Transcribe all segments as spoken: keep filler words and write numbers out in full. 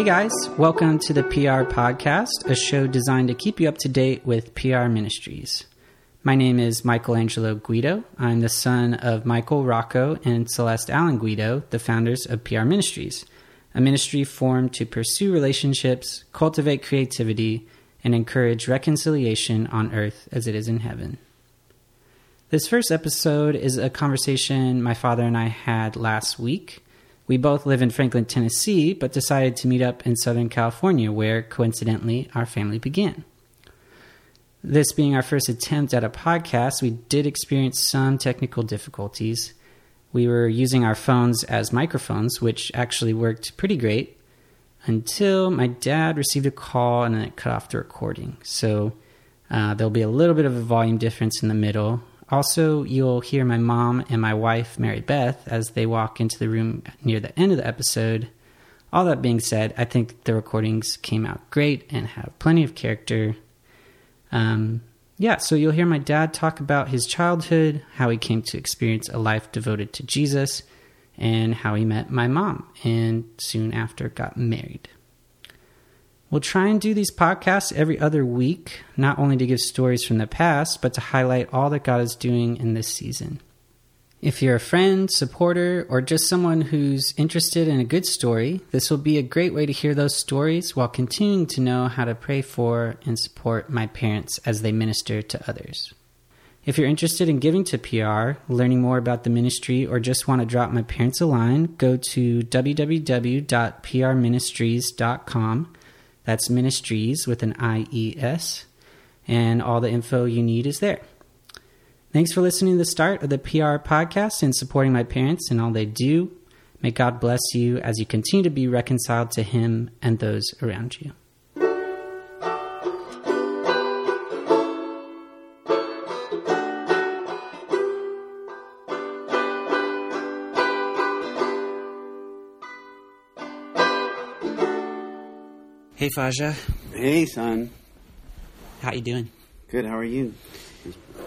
Hey guys, welcome to the P R Podcast, a show designed to keep you up to date with P R Ministries. My name is Michelangelo Guido. I'm the son of Michael Rocco and Celeste Allen Guido, the founders of P R Ministries, a ministry formed to pursue relationships, cultivate creativity, and encourage reconciliation on earth as it is in heaven. This first episode is a conversation my father and I had last week. We both live in Franklin, Tennessee, but decided to meet up in Southern California, where, coincidentally, our family began. This being our first attempt at a podcast, we did experience some technical difficulties. We were using our phones as microphones, which actually worked pretty great, until my dad received a call and then it cut off the recording. So uh, there'll be a little bit of a volume difference in the middle. Also, you'll hear my mom and my wife, Mary Beth, as they walk into the room near the end of the episode. All that being said, I think the recordings came out great and have plenty of character. Um, yeah, so you'll hear my dad talk about his childhood, how he came to experience a life devoted to Jesus, and how he met my mom, and soon after got married. We'll try and do these podcasts every other week, not only to give stories from the past, but to highlight all that God is doing in this season. If you're a friend, supporter, or just someone who's interested in a good story, this will be a great way to hear those stories while continuing to know how to pray for and support my parents as they minister to others. If you're interested in giving to P R, learning more about the ministry, or just want to drop my parents a line, go to w w w dot p r ministries dot com. That's ministries with an I E S, and all the info you need is there. Thanks for listening to the start of the P R Podcast and supporting my parents and all they do. May God bless you as you continue to be reconciled to Him and those around you. Hey, Faja. Hey, son. How you doing? Good. How are you?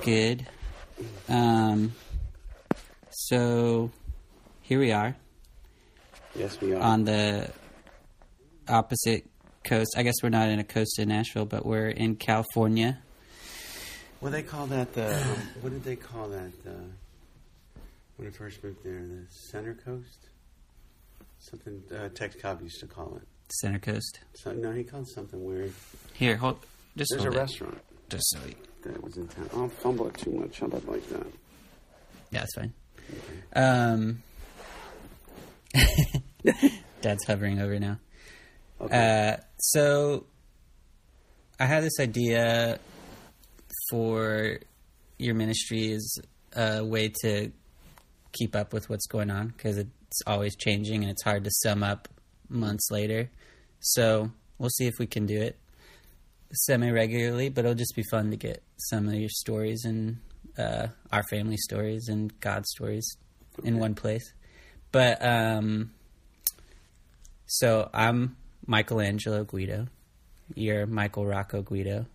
Good. Um. So, here we are. Yes, we are. On the opposite coast. I guess we're not in a coast in Nashville, but we're in California. What do they call that? The um, what did they call that uh, when I first moved there? The Center Coast? Something uh, Tex Cobb used to call it. Center Coast. So, no, he called something weird. Here, hold. Just There's hold a it. restaurant. Just so you... That was in town. I don't fumble it too much. How about like that? Yeah, that's fine. Okay. Um, Dad's hovering over now. Okay. Uh, so, I had this idea for your ministry as a way to keep up with what's going on, because it's always changing and it's hard to sum up months later, so we'll see if we can do it semi-regularly, but it'll just be fun to get some of your stories and uh our family stories and God stories in one place. But um so I'm Michelangelo Guido, you're Michael Rocco Guido,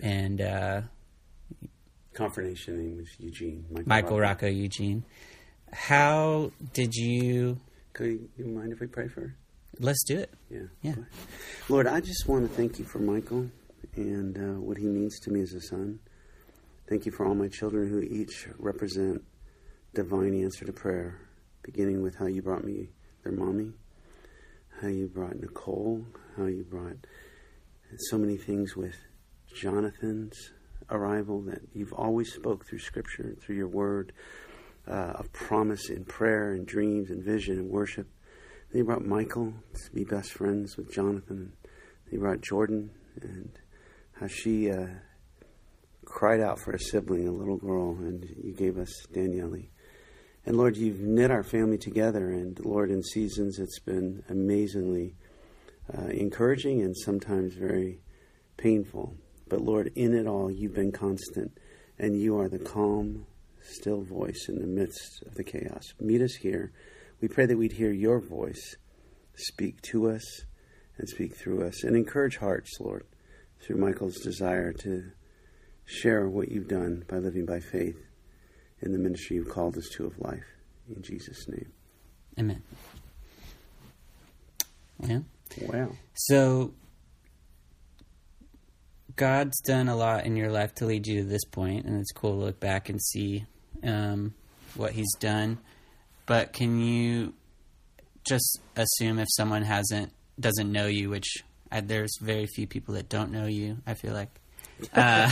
and uh confirmation name was Eugene Michael, Michael Rocco. Rocco Eugene. How did you Could you mind if we pray first? Let's do it. Yeah. Yeah. Lord, I just want to thank you for Michael and uh, what he means to me as a son. Thank you for all my children who each represent divine answer to prayer, beginning with how you brought me their mommy, how you brought Nicole, how you brought so many things with Jonathan's arrival, that you've always spoke through Scripture, through your word, Uh, of promise in prayer and dreams and vision and worship. Then you brought Michael to be best friends with Jonathan. Then you brought Jordan, and how she uh, cried out for a sibling, a little girl, and you gave us Danielle. And Lord, you've knit our family together, and Lord, in seasons it's been amazingly uh, encouraging and sometimes very painful. But Lord, in it all, you've been constant, and you are the calm, still voice in the midst of the chaos. Meet us here. We pray that we'd hear your voice speak to us and speak through us, and encourage hearts, Lord, through Michael's desire to share what you've done by living by faith in the ministry you've called us to of life. In Jesus' name. Amen. Yeah. Wow. So God's done a lot in your life to lead you to this point, and it's cool to look back and see um, what he's done. But can you just assume if someone hasn't doesn't know you, which I, there's very few people that don't know you, I feel like, uh,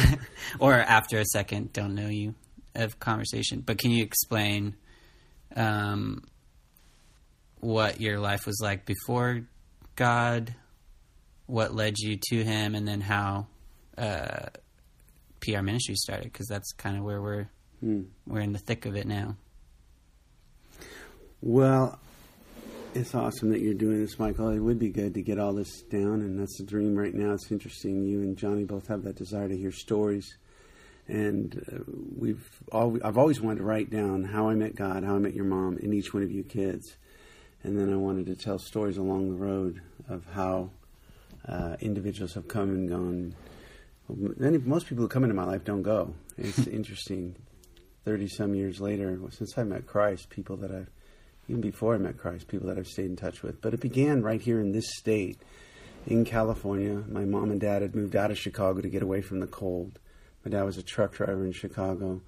or after a second don't know you of conversation. But can you explain um, what your life was like before God, what led you to him, and then how uh, P R Ministries started? Because that's kind of where we're hmm. we're in the thick of it now. Well, it's awesome that you're doing this, Michael. It would be good to get all this down, and that's the dream right now. It's interesting. You and Johnny both have that desire to hear stories, and uh, we've all, I've always wanted to write down how I met God, how I met your mom, and each one of you kids, and then I wanted to tell stories along the road of how uh, individuals have come and gone. Many, most people who come into my life don't go. It's interesting. thirty-some years later, since I met Christ, people that I've even before I met Christ, people that I've stayed in touch with. But it began right here in this state, in California. My mom and dad had moved out of Chicago to get away from the cold. My dad was a truck driver in Chicago.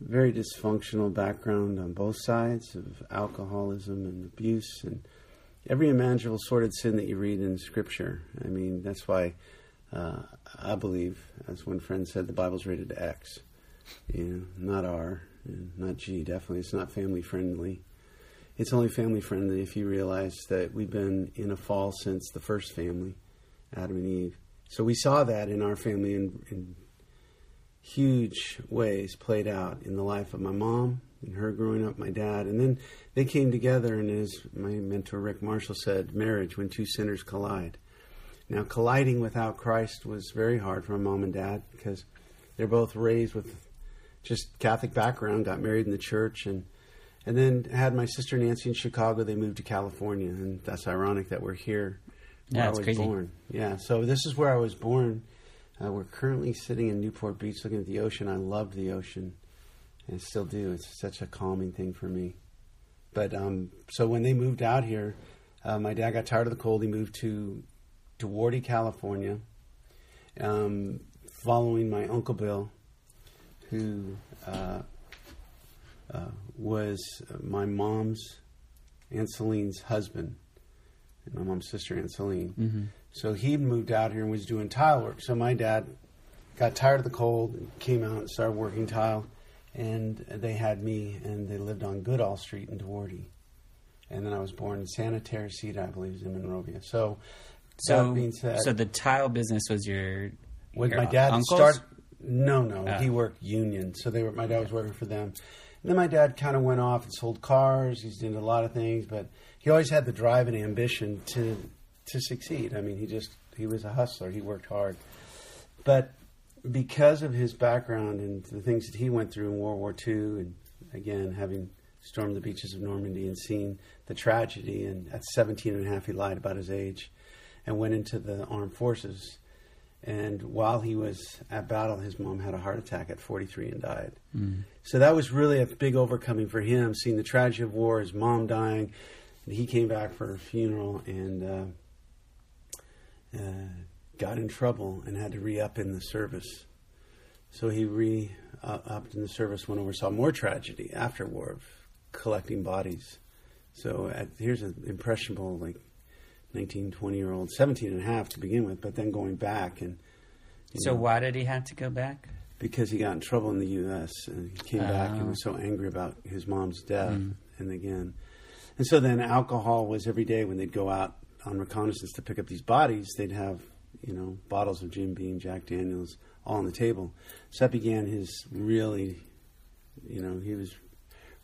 Very dysfunctional background on both sides of alcoholism and abuse and every imaginable sordid sin that you read in Scripture. I mean, that's why uh, I believe, as one friend said, the Bible's rated X, you know, not R, not G, definitely. It's not family friendly. It's only family friendly if you realize that we've been in a fall since the first family, Adam and Eve. So we saw that in our family in, in huge ways played out in the life of my mom and her growing up, my dad. And then they came together, and as my mentor Rick Marshall said, marriage, when two sinners collide. Now, colliding without Christ was very hard for my mom and dad because they're both raised with just Catholic background, got married in the church, and And then had my sister Nancy in Chicago. They moved to California, and that's ironic that we're here where yeah, I was crazy. born. Yeah, so this is where I was born. Uh, we're currently sitting in Newport Beach looking at the ocean. I loved the ocean, and I still do. It's such a calming thing for me. But um, so when they moved out here, uh, my dad got tired of the cold. He moved to Duarte, California, um, following my Uncle Bill, who... Uh, Uh, was my mom's Aunt Celine's husband, and my mom's sister Aunt Celine. Mm-hmm. So he moved out here and was doing tile work. So my dad got tired of the cold, and came out and started working tile, and they had me, and they lived on Goodall Street in Duarte. And then I was born in Santa Teresita, I believe, in Monrovia. So, so that being said, so the tile business was your was your my dad uncle's? Start, no, no, oh. He worked union. So they were my dad was working for them. And then my dad kind of went off and sold cars. He's into a lot of things, but he always had the drive and ambition to to succeed. I mean, he just he was a hustler. He worked hard. But because of his background and the things that he went through in World War Two, and again, having stormed the beaches of Normandy and seen the tragedy, and at seventeen and a half, he lied about his age and went into the armed forces. And while he was at battle, his mom had a heart attack at forty-three and died. Mm. So that was really a big overcoming for him, seeing the tragedy of war, his mom dying. And he came back for a funeral and uh, uh, got in trouble and had to re-up in the service. So he re-upped in the service when oversaw more tragedy after war of collecting bodies. So at, here's an impressionable, like, nineteen, twenty-year-old, seventeen and a half to begin with, but then going back. and So know, why did he have to go back? Because he got in trouble in the U S and he came oh. back and was so angry about his mom's death. Mm. And again, and so then alcohol was every day when they'd go out on reconnaissance to pick up these bodies. They'd have, you know, bottles of Jim Beam, Jack Daniels, all on the table. So that began his really, you know, he was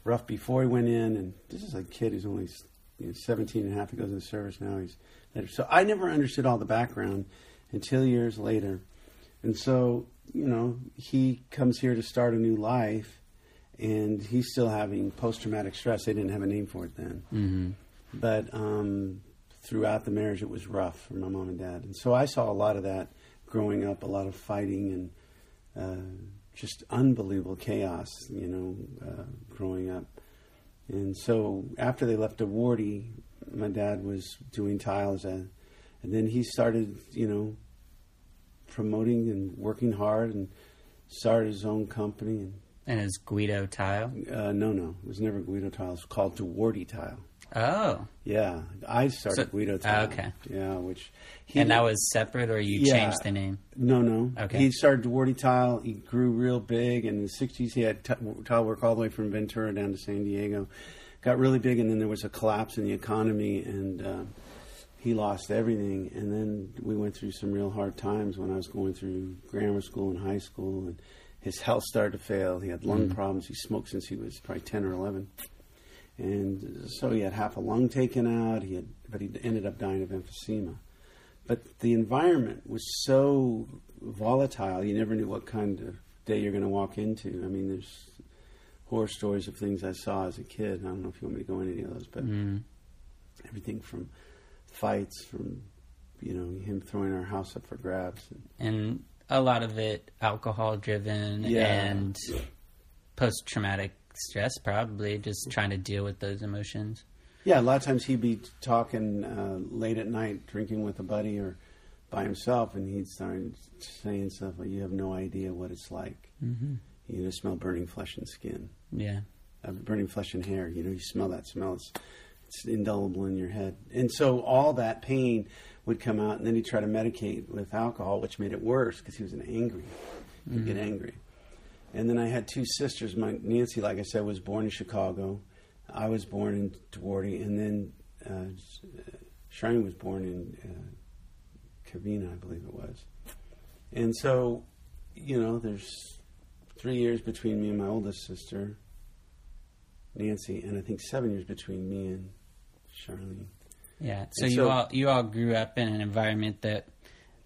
rough before he went in. And this is a kid who's only... He's seventeen and a half. He goes into service now. He's later. So I never understood all the background until years later. And so, you know, he comes here to start a new life, and he's still having post-traumatic stress. They didn't have a name for it then. Mm-hmm. But um, throughout the marriage, it was rough for my mom and dad. And so I saw a lot of that growing up, a lot of fighting and uh, just unbelievable chaos, you know, uh, growing up. And so after they left Duarte, my dad was doing tile as a And then he started, you know, promoting and working hard and started his own company. And, and it's Guido Tile? Uh, no, no. It was never Guido Tile. It was called Duarte Tile. Oh. Yeah. I started so, Guido Tile. Okay. Yeah, which... He, and that was separate, or you yeah, changed the name? No, no. Okay. He started Duarte Tile. He grew real big. And in the sixties, he had t- tile work all the way from Ventura down to San Diego. Got really big, and then there was a collapse in the economy, and... Uh, He lost everything, and then we went through some real hard times when I was going through grammar school and high school, and his health started to fail. He had lung mm-hmm. problems. He smoked since he was probably ten or eleven. And so he had half a lung taken out, He had, but he ended up dying of emphysema. But the environment was so volatile, you never knew what kind of day you're going to walk into. I mean, there's horror stories of things I saw as a kid. I don't know if you want me to go into any of those, but mm-hmm. everything from... fights, from, you know, him throwing our house up for grabs. And, and a lot of it alcohol-driven yeah. and yeah. post-traumatic stress, probably, just trying to deal with those emotions. Yeah, a lot of times he'd be talking uh, late at night, drinking with a buddy or by himself, and he'd start saying stuff like, you have no idea what it's like. Mm-hmm. You just smell burning flesh and skin. Yeah. Uh, burning flesh and hair. You know, you smell that smell. It's... It's indelible in your head. And so all that pain would come out, and then he'd try to medicate with alcohol, which made it worse because he was an angry. He'd mm-hmm. get angry. And then I had two sisters. My Nancy, like I said, was born in Chicago. I was born in Duarte, and then uh, Charlene was born in uh, Covina, I believe it was. And so, you know, there's three years between me and my oldest sister, Nancy, and I think seven years between me and Charlene. Yeah, so, so you all you all grew up in an environment that,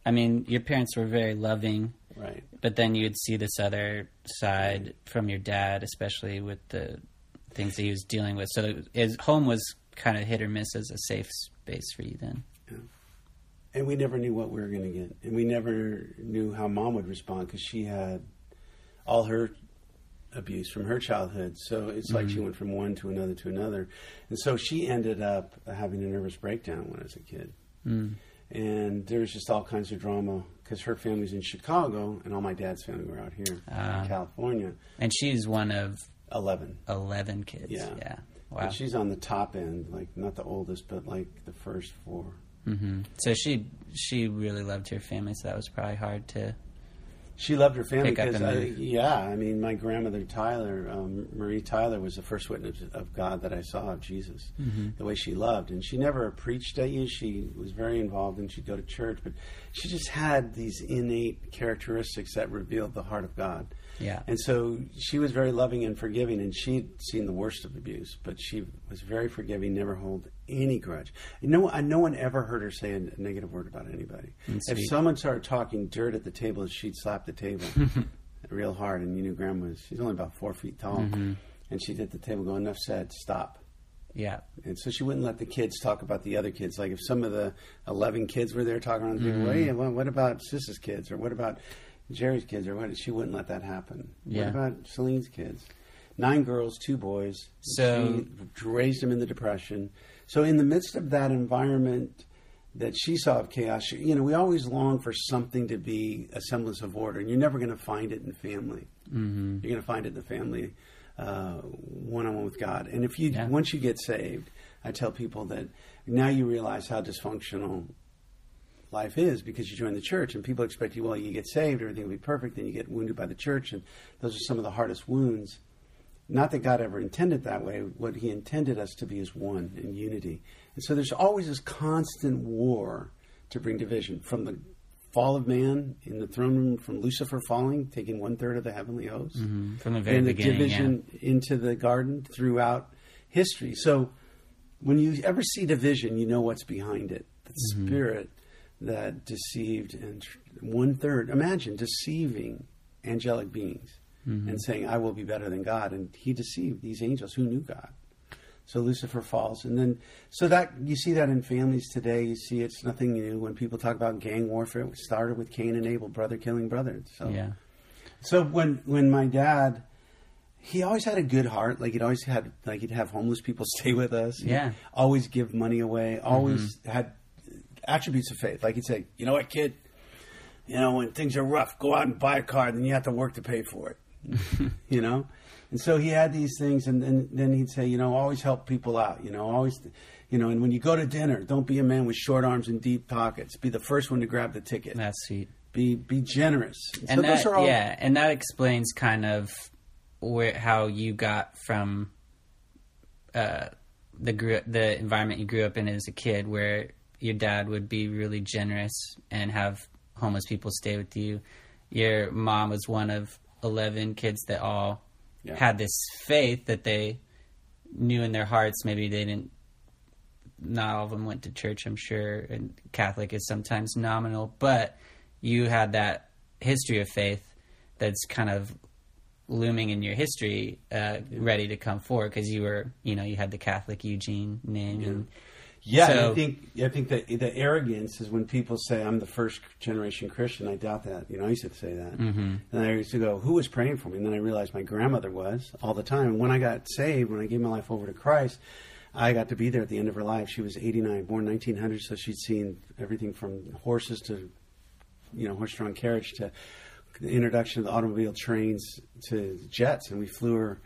I mean, your parents were very loving, right? But then you'd see this other side right. from your dad, especially with the things that he was dealing with. So his home was kind of hit or miss as a safe space for you then. Yeah. And we never knew what we were going to get, and we never knew how Mom would respond because she had all her abuse from her childhood, so it's mm-hmm. like she went from one to another to another, and so she ended up having a nervous breakdown when I was a kid. Mm. And there was just all kinds of drama because her family's in Chicago and all my dad's family were out here uh, in California. And she's one of eleven eleven kids. Yeah, yeah. Wow. And she's on the top end, like not the oldest, but like the first four. Mm-hmm. So she she really loved her family, so that was probably hard to. She loved her family because, I, yeah, I mean, my grandmother Tyler, um, Marie Tyler, was the first witness of God that I saw, of Jesus, mm-hmm. the way she loved. And she never preached at you. She was very involved, and she'd go to church. But she just had these innate characteristics that revealed the heart of God. Yeah. And so she was very loving and forgiving, and she'd seen the worst of abuse. But she was very forgiving, never held any grudge. No, no one ever heard her say a negative word about anybody. If someone started talking dirt at the table, she'd slap the table real hard. And you knew Grandma was, she's only about four feet tall. Mm-hmm. And she'd hit the table, go, enough said, stop. Yeah. And so she wouldn't let the kids talk about the other kids. Like if some of the eleven kids were there talking on the table, mm-hmm. hey, well, what about Sis's kids? Or what about Jerry's kids? Or what? She wouldn't let that happen. Yeah. What about Celine's kids? Nine girls, two boys. So she raised them in the Depression. So in the midst of that environment that she saw of chaos, she, you know, we always long for something to be a semblance of order, and you're never going to find it in family. Mm-hmm. You're going to find it in the family, uh, one-on-one with God. And if you yeah. once you get saved, I tell people that now you realize how dysfunctional life is because you join the church, and people expect you, well, you get saved, everything will be perfect, then you get wounded by the church, and those are some of the hardest wounds. Not that God ever intended that way. What he intended us to be is one in unity. And so there's always this constant war to bring division, from the fall of man in the throne room, from Lucifer falling, taking one third of the heavenly host, mm-hmm. from the very and beginning, the division yeah. into the garden throughout history. So when you ever see division, you know what's behind it. The mm-hmm. spirit that deceived and one third. Imagine deceiving angelic beings. Mm-hmm. And saying, I will be better than God. And he deceived these angels who knew God. So Lucifer falls. And then, so that, you see that in families today. You see it's nothing new. When people talk about gang warfare, it started with Cain and Abel, brother killing brother. So, yeah. so when, when my dad, he always had a good heart. Like he'd always had, like he'd have homeless people stay with us. Yeah. He'd always give money away. Always mm-hmm. had attributes of faith. Like he'd say, you know what, kid? You know, when things are rough, go out and buy a car, and then you have to work to pay for it, you know? And so he had these things, and, and then he'd say, you know, always help people out, you know, always, you know, and when you go to dinner, don't be a man with short arms and deep pockets. Be the first one to grab the ticket. That's sweet. Be be generous. And, and so that, those are all... Yeah, and that explains kind of where, how you got from uh, the grew, the environment you grew up in as a kid, where your dad would be really generous and have homeless people stay with you. Your mom was one of eleven kids that all... Yeah. had this faith that they knew in their hearts. Maybe they didn't, not all of them went to church, I'm sure, and Catholic is sometimes nominal, but you had that history of faith that's kind of looming in your history, uh, yeah. ready to come forward, because you were, you know, you had the Catholic Eugene name. Yeah, and yeah, so, I think I think that the arrogance is when people say, I'm the first generation Christian. I doubt that. You know, I used to say that. Mm-hmm. And I used to go, who was praying for me? And then I realized my grandmother was all the time. And when I got saved, when I gave my life over to Christ, I got to be there at the end of her life. She was eighty-nine, born nineteen hundred, so she'd seen everything from horses to, you know, horse-drawn carriage to the introduction of the automobile, trains to jets. And we flew her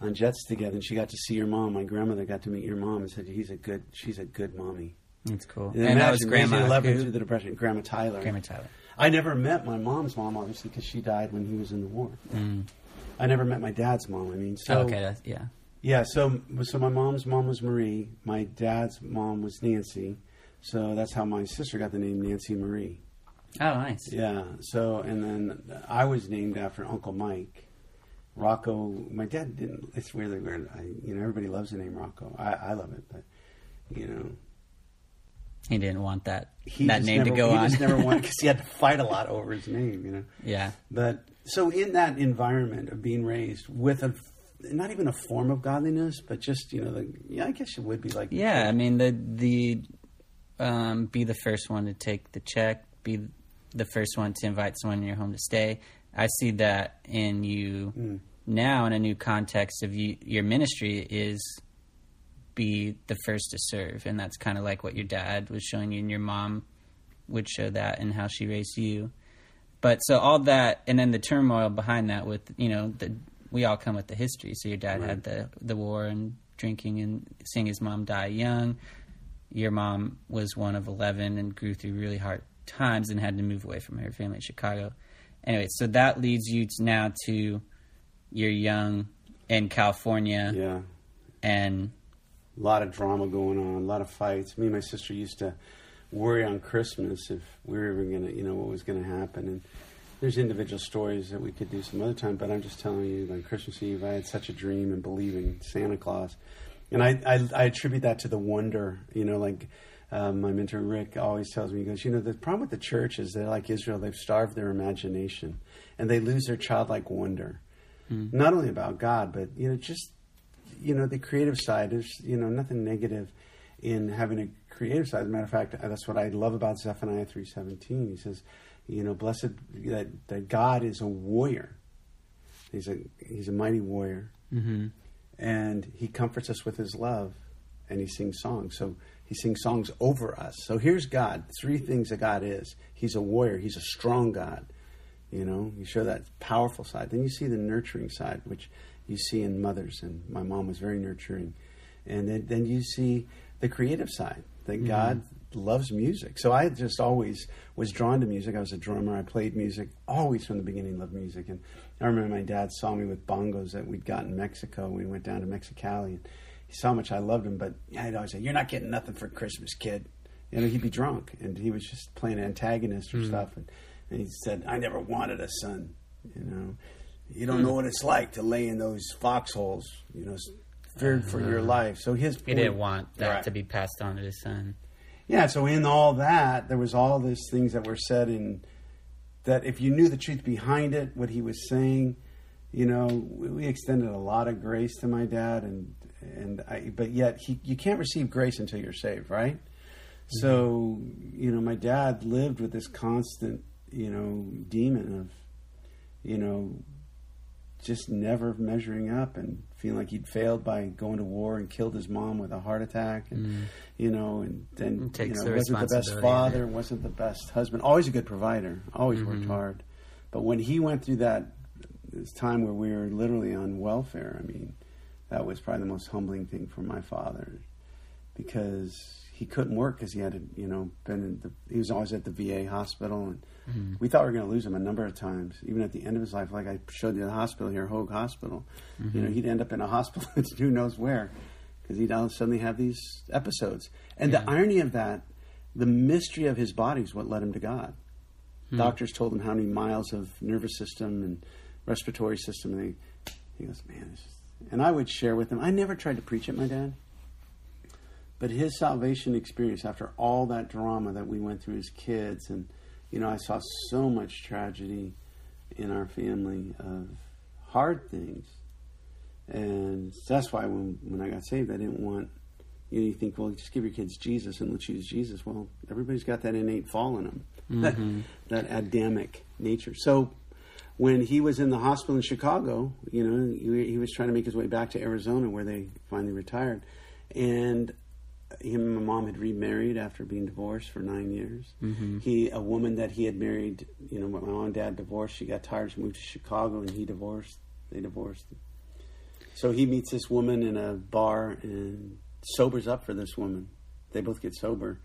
on jets together, and she got to see your mom. My grandmother got to meet your mom and said, "He's a good, she's a good mommy." That's cool. And, and that was Grandma. eleven through the Depression, Grandma Tyler. Grandma Tyler. I never met my mom's mom, obviously, because she died when he was in the war. Mm. I never met my dad's mom. I mean, so oh, okay, that's, yeah, yeah. So, so my mom's mom was Marie. My dad's mom was Nancy. So that's how my sister got the name Nancy Marie. Oh, nice. Yeah. So, and then I was named after Uncle Mike. Rocco, my dad didn't, it's weirdly weird. I, you know, everybody loves the name Rocco. I, I love it, but, you know. He didn't want that, he that name never, to go he on. He just never wanted, because he had to fight a lot over his name, you know. Yeah. But, so in that environment of being raised with a, not even a form of godliness, but just, you know, the, yeah, I guess it would be like. Yeah, I mean, the, the, um, be the first one to take the check, be the first one to invite someone in your home to stay. I see that in you mm. now in a new context of you, your ministry is be the first to serve. And that's kind of like what your dad was showing you, and your mom would show that in how she raised you. But so all that, and then the turmoil behind that with, you know, the, we all come with the history. So your dad right. had the, the war and drinking and seeing his mom die young. Your mom was one of eleven and grew through really hard times and had to move away from her family in Chicago. Anyway, so that leads you to now to you're young in California. Yeah. And a lot of drama going on, a lot of fights. Me and my sister used to worry on Christmas if we were even going to, you know, what was going to happen. And there's individual stories that we could do some other time, but I'm just telling you, like Christmas Eve, I had such a dream and believing Santa Claus. And I, I, I attribute that to the wonder, you know, like... Um, my mentor, Rick, always tells me, he goes, you know, the problem with the church is they're like Israel. They've starved their imagination, and they lose their childlike wonder, mm. not only about God, but, you know, just, you know, the creative side. There's, you know, nothing negative in having a creative side. As a matter of fact, that's what I love about Zephaniah three seventeen. He says, you know, blessed, that, that God is a warrior. He's a, he's a mighty warrior, mm-hmm. and he comforts us with his love, and he sings songs. So he sings songs over us. So here's God. Three things that God is. He's a warrior. He's a strong God. You know, you show that powerful side. Then you see the nurturing side, which you see in mothers. And my mom was very nurturing. And then, then you see the creative side, that mm-hmm. God loves music. So I just always was drawn to music. I was a drummer. I played music. Always from the beginning loved music. And I remember my dad saw me with bongos that we'd got in Mexico. We went down to Mexicali. And he saw how much I loved him, but I'd always say, "You're not getting nothing for Christmas, kid." You know, he'd be drunk, and he was just playing antagonist or mm. stuff. And, and he said, "I never wanted a son. You know, you don't mm. know what it's like to lay in those foxholes. You know, feared for uh-huh. your life." So his point, he didn't want that right. to be passed on to his son. Yeah. So in all that, there was all these things that were said, in that if you knew the truth behind it, what he was saying, you know, we extended a lot of grace to my dad. And. And I, but yet he, you can't receive grace until you're saved, right? Mm-hmm. So, you know, my dad lived with this constant, you know, demon of, you know, just never measuring up and feeling like he'd failed by going to war and killed his mom with a heart attack. And, mm. you know, and then you know, the wasn't the best father, yeah. wasn't the best husband, always a good provider, always mm-hmm. worked hard. But when he went through that this time where we were literally on welfare, I mean, that was probably the most humbling thing for my father, because he couldn't work because he had, to, you know, been in the, he was always at the V A hospital, and mm-hmm. we thought we were going to lose him a number of times. Even at the end of his life, like I showed you the hospital here, Hogue Hospital, mm-hmm. you know, he'd end up in a hospital who knows where, because he'd all suddenly have these episodes. And yeah. the irony of that, the mystery of his body is what led him to God. Mm-hmm. Doctors told him how many miles of nervous system and respiratory system, and they, he goes, man, this is, and I would share with him. I never tried to preach at my dad. But his salvation experience, after all that drama that we went through as kids, and, you know, I saw so much tragedy in our family of hard things. And that's why when, when I got saved, I didn't want, you know, you think, well, just give your kids Jesus and they'll choose Jesus. Well, everybody's got that innate fall in them, mm-hmm. that, that Adamic nature. So when he was in the hospital in Chicago, you know, he, he was trying to make his way back to Arizona, where they finally retired. And him and my mom had remarried after being divorced for nine years. Mm-hmm. He, a woman that he had married, you know, my mom and dad divorced. She got tired. She moved to Chicago, and he divorced. They divorced. So he meets this woman in a bar and sobers up for this woman. They both get sober,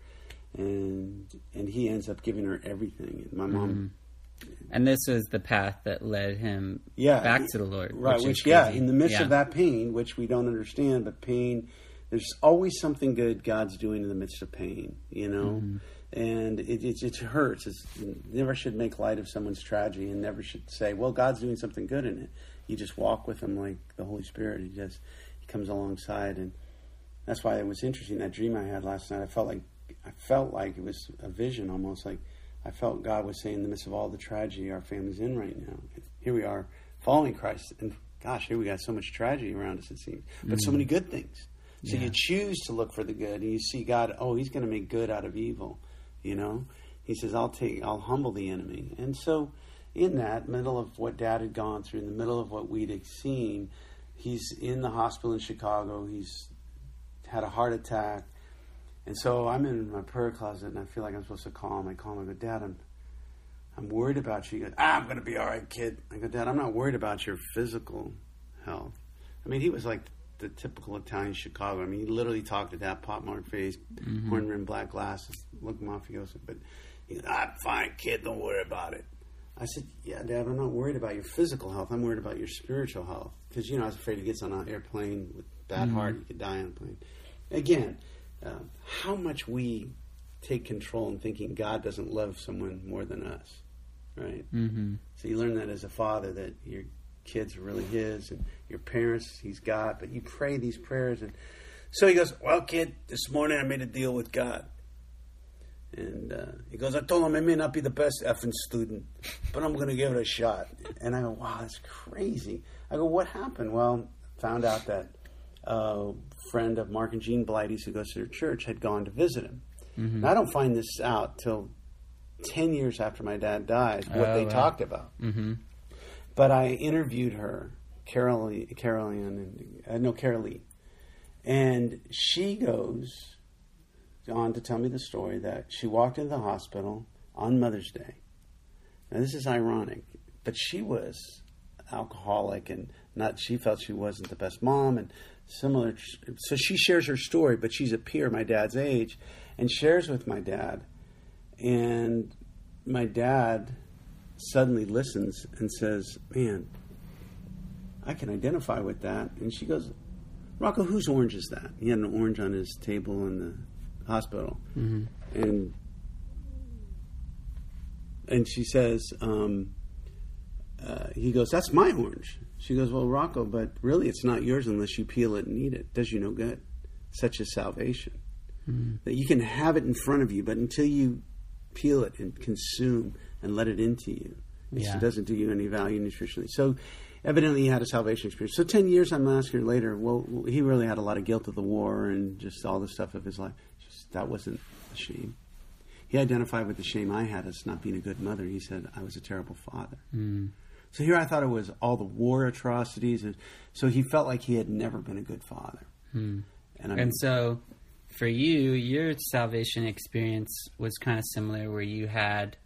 and and he ends up giving her everything. And my mom. Mm-hmm. And this was the path that led him yeah, back to the Lord. Right. Which, which yeah, in the midst yeah. of that pain, which we don't understand, but pain. There's always something good God's doing in the midst of pain, you know, mm-hmm. and it, it it hurts. It's never should make light of someone's tragedy, and never should say, well, God's doing something good in it. You just walk with him like the Holy Spirit. He just he comes alongside, and that's why it was interesting. That dream I had last night, I felt like I felt like it was a vision, almost like I felt God was saying, in the midst of all the tragedy our family's in right now, here we are following Christ, and gosh, here we got so much tragedy around us, it seems, but mm-hmm. so many good things. So yeah. you choose to look for the good, and you see God, oh, he's going to make good out of evil, you know? He says, I'll take, I'll humble the enemy. And so in that middle of what Dad had gone through, in the middle of what we'd seen, he's in the hospital in Chicago. He's had a heart attack. And so I'm in my prayer closet, and I feel like I'm supposed to call him. I call him, I go, Dad, I'm, I'm worried about you. He goes, ah, I'm going to be all right, kid. I go, Dad, I'm not worried about your physical health. I mean, he was like the typical Italian Chicago. I mean, he literally talked to that pock-marked face, mm-hmm. horn-rimmed black glasses, looking mafioso. But he goes, I'm fine, kid. Don't worry about it. I said, yeah, Dad, I'm not worried about your physical health. I'm worried about your spiritual health. Because, you know, I was afraid he gets on an airplane with bad mm-hmm. heart. He could die on a plane. Again, uh, how much we take control in thinking God doesn't love someone more than us, right? Mm-hmm. So you learn that as a father, that you're kids are really his, and your parents he's got, but you pray these prayers. And so he goes, well, kid, this morning I made a deal with God, and uh, he goes, I told him I may not be the best effing student, but I'm going to give it a shot. And I go, wow, that's crazy. I go, what happened? Well, found out that a friend of Mark and Jean Blighty's, who goes to their church, had gone to visit him. Mm-hmm. And I don't find this out till ten years after my dad died, what oh, they wow. talked about. Mm-hmm. But I interviewed her, Caroline, Caroline, uh, no, Caroline, and she goes on to tell me the story that she walked into the hospital on Mother's Day. Now, this is ironic, but she was alcoholic, and not she felt she wasn't the best mom, and similar. So she shares her story, but she's a peer my dad's age, and shares with my dad, and my dad suddenly listens and says, man, I can identify with that. And she goes, Rocco, whose orange is that? He had an orange on his table in the hospital. Mm-hmm. And and she says, um, uh, he goes, that's my orange. She goes, well, Rocco, but really it's not yours unless you peel it and eat it. Does you no good. Such is salvation. Mm-hmm. That you can have it in front of you, but until you peel it and consume and let it into you, it yeah. doesn't do you any value nutritionally. So evidently he had a salvation experience. So ten years I'm asking her later, well, he really had a lot of guilt of the war and just all the stuff of his life. Just, that wasn't a shame. He identified with the shame I had as not being a good mother. He said, I was a terrible father. Mm. So here I thought it was all the war atrocities. So he felt like he had never been a good father. Hmm. And, I mean, and so for you, your salvation experience was kind of similar, where you had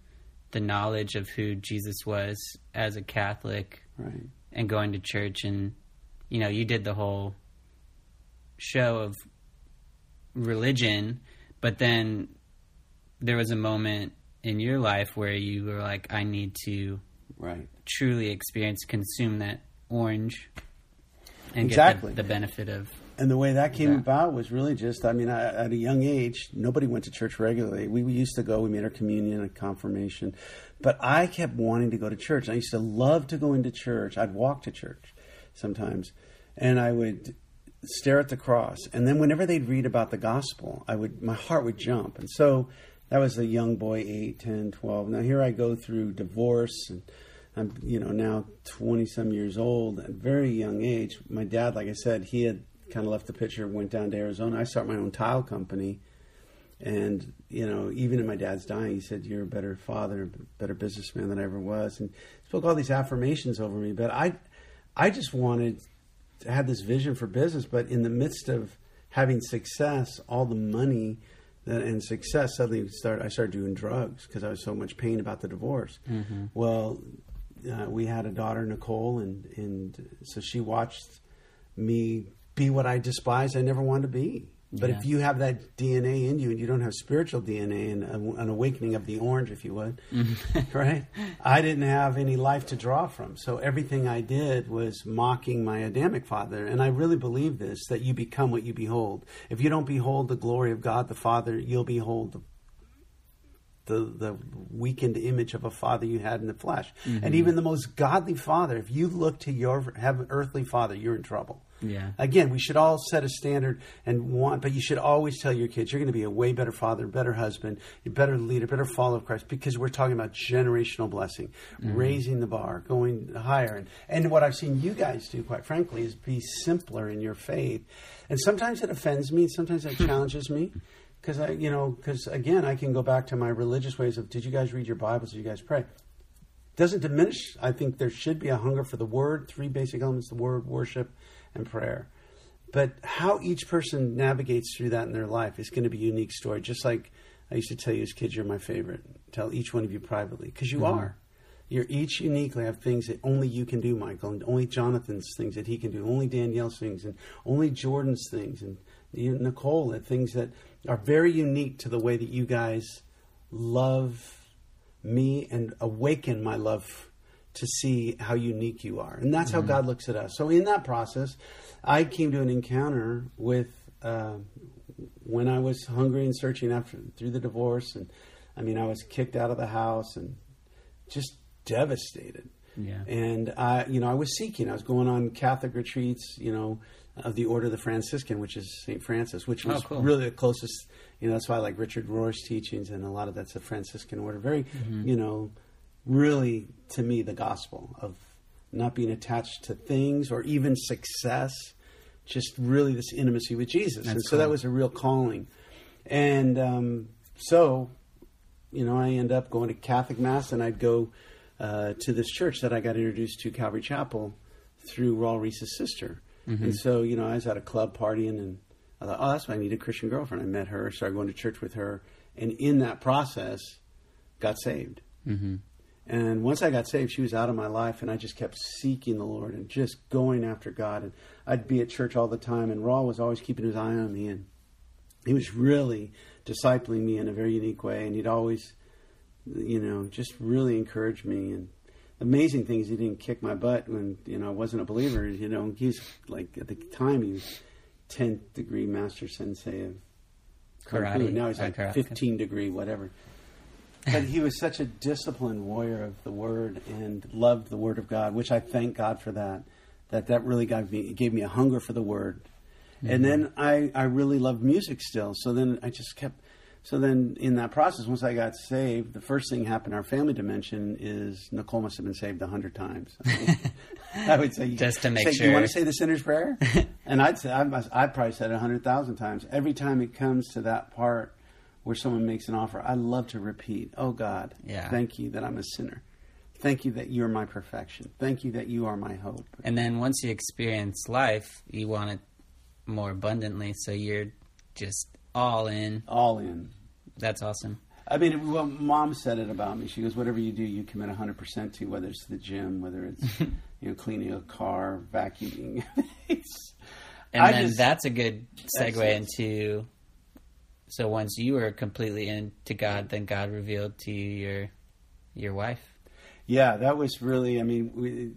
the knowledge of who Jesus was as a Catholic, right, and going to church. And, you know, you did the whole show of religion, but then there was a moment in your life where you were like, I need to right. truly experience, consume that orange and exactly. get the, the benefit of. And the way that came yeah. about was really just, I mean, I, at a young age, nobody went to church regularly. We, we used to go, we made our communion and confirmation, but I kept wanting to go to church. I used to love to go into church. I'd walk to church sometimes, and I would stare at the cross. And then whenever they'd read about the gospel, I would, my heart would jump. And so that was a young boy, eight, ten, twelve. Now here I go through divorce, and I'm, you know, now twenty some years old, at a very young age. My dad, like I said, he had kind of left the picture, went down to Arizona. I started my own tile company. And, you know, even in my dad's dying, he said, you're a better father, better businessman than I ever was. And spoke all these affirmations over me, but I, I just wanted to have this vision for business. But in the midst of having success, all the money that, and success, suddenly started, I started doing drugs because I was so much pain about the divorce. Mm-hmm. Well, uh, we had a daughter, Nicole, and, and so she watched me be what I despise I never wanted to be. But yeah. if you have that D N A in you, and you don't have spiritual D N A and a, an awakening of the orange, if you would, right? I didn't have any life to draw from. So everything I did was mocking my Adamic father. And I really believe this, that you become what you behold. If you don't behold the glory of God the Father, you'll behold the The, the weakened image of a father you had in the flesh. Mm-hmm. And even the most godly father, if you look to your heaven, earthly father, you're in trouble. Yeah. Again, we should all set a standard and want, but you should always tell your kids, you're going to be a way better father, better husband, better leader, better follower of Christ, because we're talking about generational blessing, mm-hmm. raising the bar, going higher. And, and what I've seen you guys do, quite frankly, is be simpler in your faith. And sometimes it offends me. Sometimes it challenges me. Because, I, you know, because again, I can go back to my religious ways of, did you guys read your Bibles? Did you guys pray? Doesn't diminish. I think there should be a hunger for the Word, three basic elements, the Word, worship, and prayer. But how each person navigates through that in their life is going to be a unique story. Just like I used to tell you as kids, you're my favorite. Tell each one of you privately, because you mm-hmm. are. You're each uniquely have things that only you can do, Michael, and only Jonathan's things that he can do, only Danielle's things, and only Jordan's things, and Nicole, the things that are very unique to the way that you guys love me and awaken my love to see how unique you are. And that's mm-hmm. how God looks at us. So in that process, I came to an encounter with uh, when I was hungry and searching after through the divorce. And I mean, I was kicked out of the house and just devastated. Yeah. And I, you know, I was seeking, I was going on Catholic retreats, you know, of the Order of the Franciscan, which is Saint Francis, which was oh, cool. really the closest, you know, that's why I like Richard Rohr's teachings, and a lot of that's the Franciscan order. Very, mm-hmm. you know, really to me, the gospel of not being attached to things or even success, just really this intimacy with Jesus. That's and so cool. that was a real calling. And um, so, you know, I end up going to Catholic Mass, and I'd go uh, to this church that I got introduced to, Calvary Chapel, through Raul Reese's sister. Mm-hmm. And so, you know, I was at a club partying, and I thought, oh, that's why I need a Christian girlfriend. I met her, started going to church with her, and in that process, got saved. Mm-hmm. And once I got saved, she was out of my life, and I just kept seeking the Lord and just going after God. And I'd be at church all the time, and Raul was always keeping his eye on me, and he was really discipling me in a very unique way, and he'd always, you know, just really encourage me. And amazing thing is he didn't kick my butt when, you know, I wasn't a believer. You know, he's like, at the time he was tenth degree master sensei of karate. Karate. Now he's like karate. fifteen degree, whatever. But he was such a disciplined warrior of the word and loved the word of God, which I thank God for that, that that really gave me, gave me a hunger for the word. Mm-hmm. And then I, I really loved music still. So then I just kept, so then in that process, once I got saved, the first thing happened in our family dimension is Nicole must have been saved a hundred times. I mean, I would say, just to make say, sure. You want to say the sinner's prayer? And I'd say, I must, I probably said it a hundred thousand times. Every time it comes to that part where someone makes an offer, I love to repeat, oh God, yeah. thank you that I'm a sinner. Thank you that you're my perfection. Thank you that you are my hope. And then once you experience life, you want it more abundantly, so you're just all in. All in. That's awesome. I mean, well, Mom said it about me. She goes, whatever you do, you commit one hundred percent to, whether it's the gym, whether it's you know, cleaning a car, vacuuming. it's, and I then just, that's a good segue into... So once you were completely into God, then God revealed to you your your wife. Yeah, that was really, I mean, we,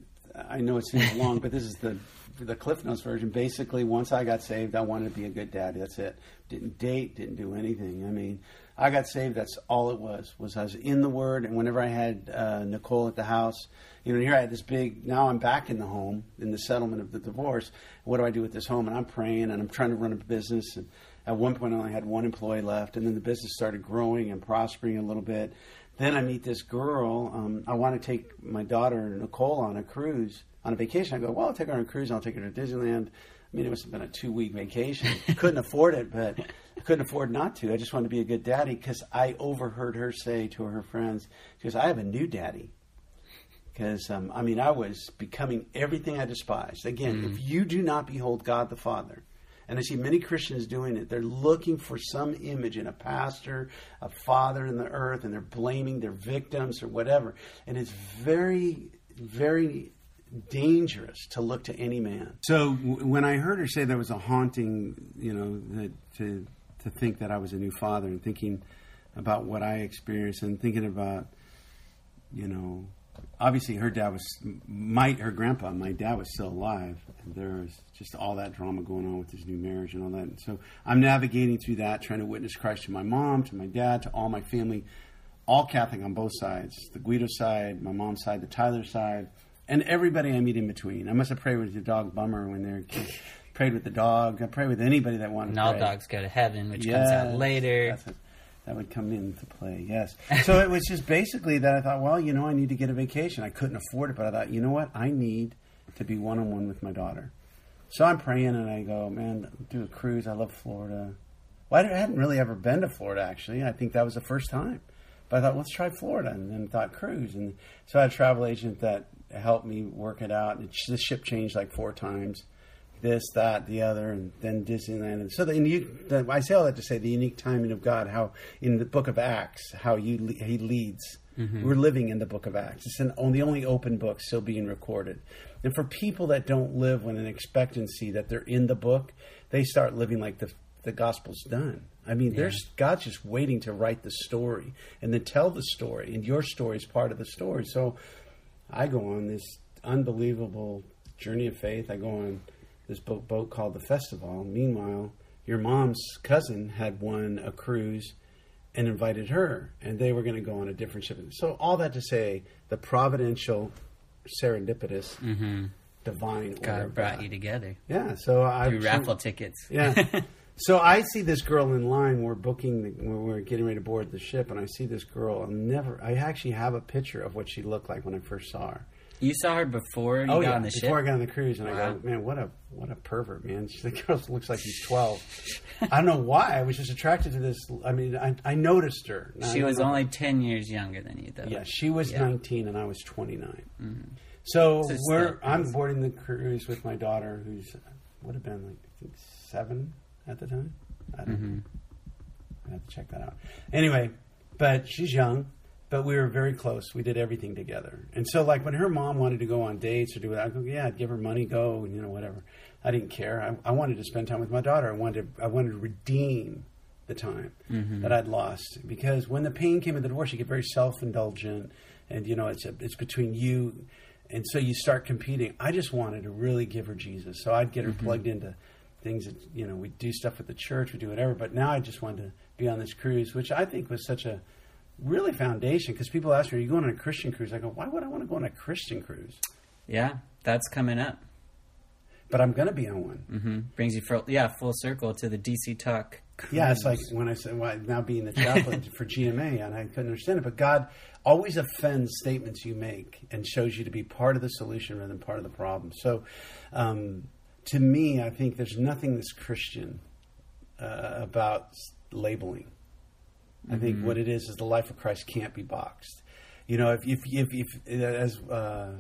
I know it seems long, but this is the the Cliff Notes version. Basically, once I got saved, I wanted to be a good dad. That's it. Didn't date, didn't do anything. I mean, I got saved. That's all it was, was I was in the Word. And whenever I had uh, Nicole at the house, you know, here I had this big, now I'm back in the home, in the settlement of the divorce. What do I do with this home? And I'm praying, and I'm trying to run a business, and at one point, I only had one employee left, and then the business started growing and prospering a little bit. Then I meet this girl. Um, I want to take my daughter, Nicole, on a cruise, on a vacation. I go, well, I'll take her on a cruise, and I'll take her to Disneyland. I mean, it must have been a two-week vacation. Couldn't afford it, but I couldn't afford not to. I just wanted to be a good daddy because I overheard her say to her friends, she goes, I have a new daddy. Because, um, I mean, I was becoming everything I despised. Again, mm-hmm. if you do not behold God the Father... And I see many Christians doing it. They're looking for some image in a pastor, a father in the earth, and they're blaming their victims or whatever. And it's very, very dangerous to look to any man. So when I heard her say there was a haunting, you know, that, to to think that I was a new father and thinking about what I experienced and thinking about, you know, obviously her dad was, my, her grandpa, my dad was still alive. There's just all that drama going on with his new marriage and all that. And so I'm navigating through that, trying to witness Christ to my mom, to my dad, to all my family, all Catholic on both sides, the Guido side, my mom's side, the Tyler side, and everybody I meet in between. I must have prayed with the dog Bummer when they're kids. Prayed with the dog. I prayed with anybody that wanted and to pray. And all dogs go to heaven, which yes, comes out later. That would come into play, yes. So it was just basically that I thought, well, you know, I need to get a vacation. I couldn't afford it, but I thought, you know what? I need to be one-on-one with my daughter. So I'm praying, and I go, man, do a cruise. I love Florida. Well, I hadn't really ever been to Florida, actually. I think that was the first time. But I thought, let's try Florida, and then thought cruise. And so I had a travel agent that helped me work it out. And the ship changed like four times. This, that, the other, and then Disneyland. And so the, the, I say all that to say the unique timing of God, how in the book of Acts, how you, he leads. Mm-hmm. We're living in the book of Acts. It's an, the only open book still being recorded. And for people that don't live with an expectancy that they're in the book, they start living like the, the gospel's done. I mean, yeah. there's God's just waiting to write the story and then tell the story. And your story is part of the story. So I go on this unbelievable journey of faith. I go on this boat, boat called the Festival. Meanwhile, your mom's cousin had won a cruise and invited her, and they were going to go on a different ship. So all that to say, the providential, serendipitous, mm-hmm. divine God order brought God. You together. Yeah. So I through raffle tickets. Yeah. So I see this girl in line. We're booking. The, we're getting ready to board the ship, and I see this girl. I'll never. I actually have a picture of what she looked like when I first saw her. You saw her before you oh, got yeah, on the ship? Oh, yeah, before I got on the cruise. And wow. I go, man, what a what a pervert, man. She, the girl looks like she's twelve. I don't know why. I was just attracted to this. I mean, I, I noticed her. She was know. only ten years younger than you, though. Yeah, she was yeah. nineteen and I was twenty-nine. Mm-hmm. So, so we're, I'm boarding the cruise with my daughter, who's would have been, like, I think, seven at the time. I don't mm-hmm. know. I have to check that out. Anyway, but she's young. But we were very close. We did everything together. And so, like, when her mom wanted to go on dates or do it, I'd go, yeah, I'd give her money, go, you know, whatever. I didn't care. I, I wanted to spend time with my daughter. I wanted to, I wanted to redeem the time mm-hmm. that I'd lost. Because when the pain came in the divorce, you get very self-indulgent. And, you know, it's a, it's between you. And so you start competing. I just wanted to really give her Jesus. So I'd get her mm-hmm. plugged into things that, you know, we'd do stuff with the church, we'd do whatever. But now I just wanted to be on this cruise, which I think was such a... really foundation, because people ask me, are you going on a Christian cruise? I go, why would I want to go on a Christian cruise? Yeah, that's coming up. But I'm going to be on one. Mm-hmm. Brings you full, yeah, full circle to the D C Talk cruise. Yeah, it's like when I said, well, now being the chaplain for G M A, and I couldn't understand it. But God always offends statements you make and shows you to be part of the solution rather than part of the problem. So um, to me, I think there's nothing that's Christian uh, about labeling. I think mm-hmm. what it is is the life of Christ can't be boxed. You know, if, if, if, if as uh,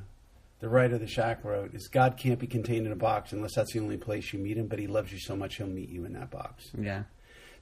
the writer of The Shack wrote, is God can't be contained in a box unless that's the only place you meet him, but he loves you so much he'll meet you in that box. Yeah.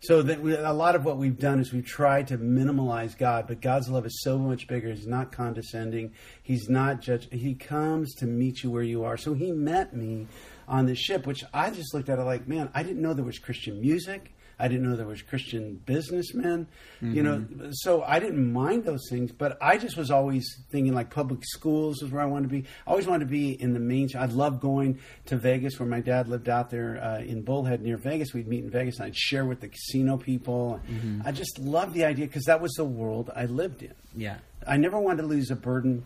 So that we, a lot of what we've done is we've tried to minimalize God, but God's love is so much bigger. He's not condescending. He's not judging. He comes to meet you where you are. So he met me on this ship, which I just looked at it like, man, I didn't know there was Christian music. I didn't know there was Christian businessmen, mm-hmm. you know, so I didn't mind those things, but I just was always thinking like public schools is where I wanted to be. I always wanted to be in the main. I'd love going to Vegas where my dad lived out there uh, in Bullhead near Vegas. We'd meet in Vegas and I'd share with the casino people. Mm-hmm. I just loved the idea because that was the world I lived in. Yeah. I never wanted to lose a burden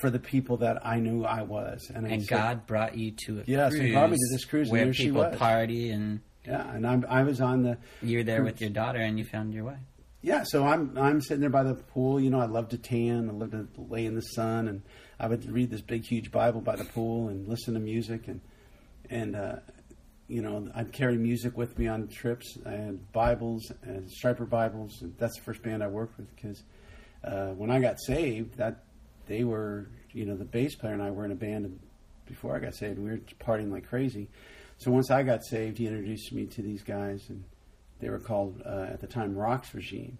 for the people that I knew I was. And, and I said, God brought you to a yeah, cruise. Yeah, so he brought me to this cruise where and there people she was. Party and... Yeah, and I'm, I was on the... You were there with your daughter, and you found your way. Yeah, so I'm I'm sitting there by the pool. You know, I love to tan. I love to lay in the sun, and I would read this big, huge Bible by the pool and listen to music. And, and uh, you know, I'd carry music with me on trips. I had Bibles, and Stryper Bibles. And that's the first band I worked with because uh, when I got saved, that they were, you know, the bass player and I were in a band before I got saved. We were partying like crazy. So once I got saved, he introduced me to these guys, and they were called, uh, at the time, Rock's Regime.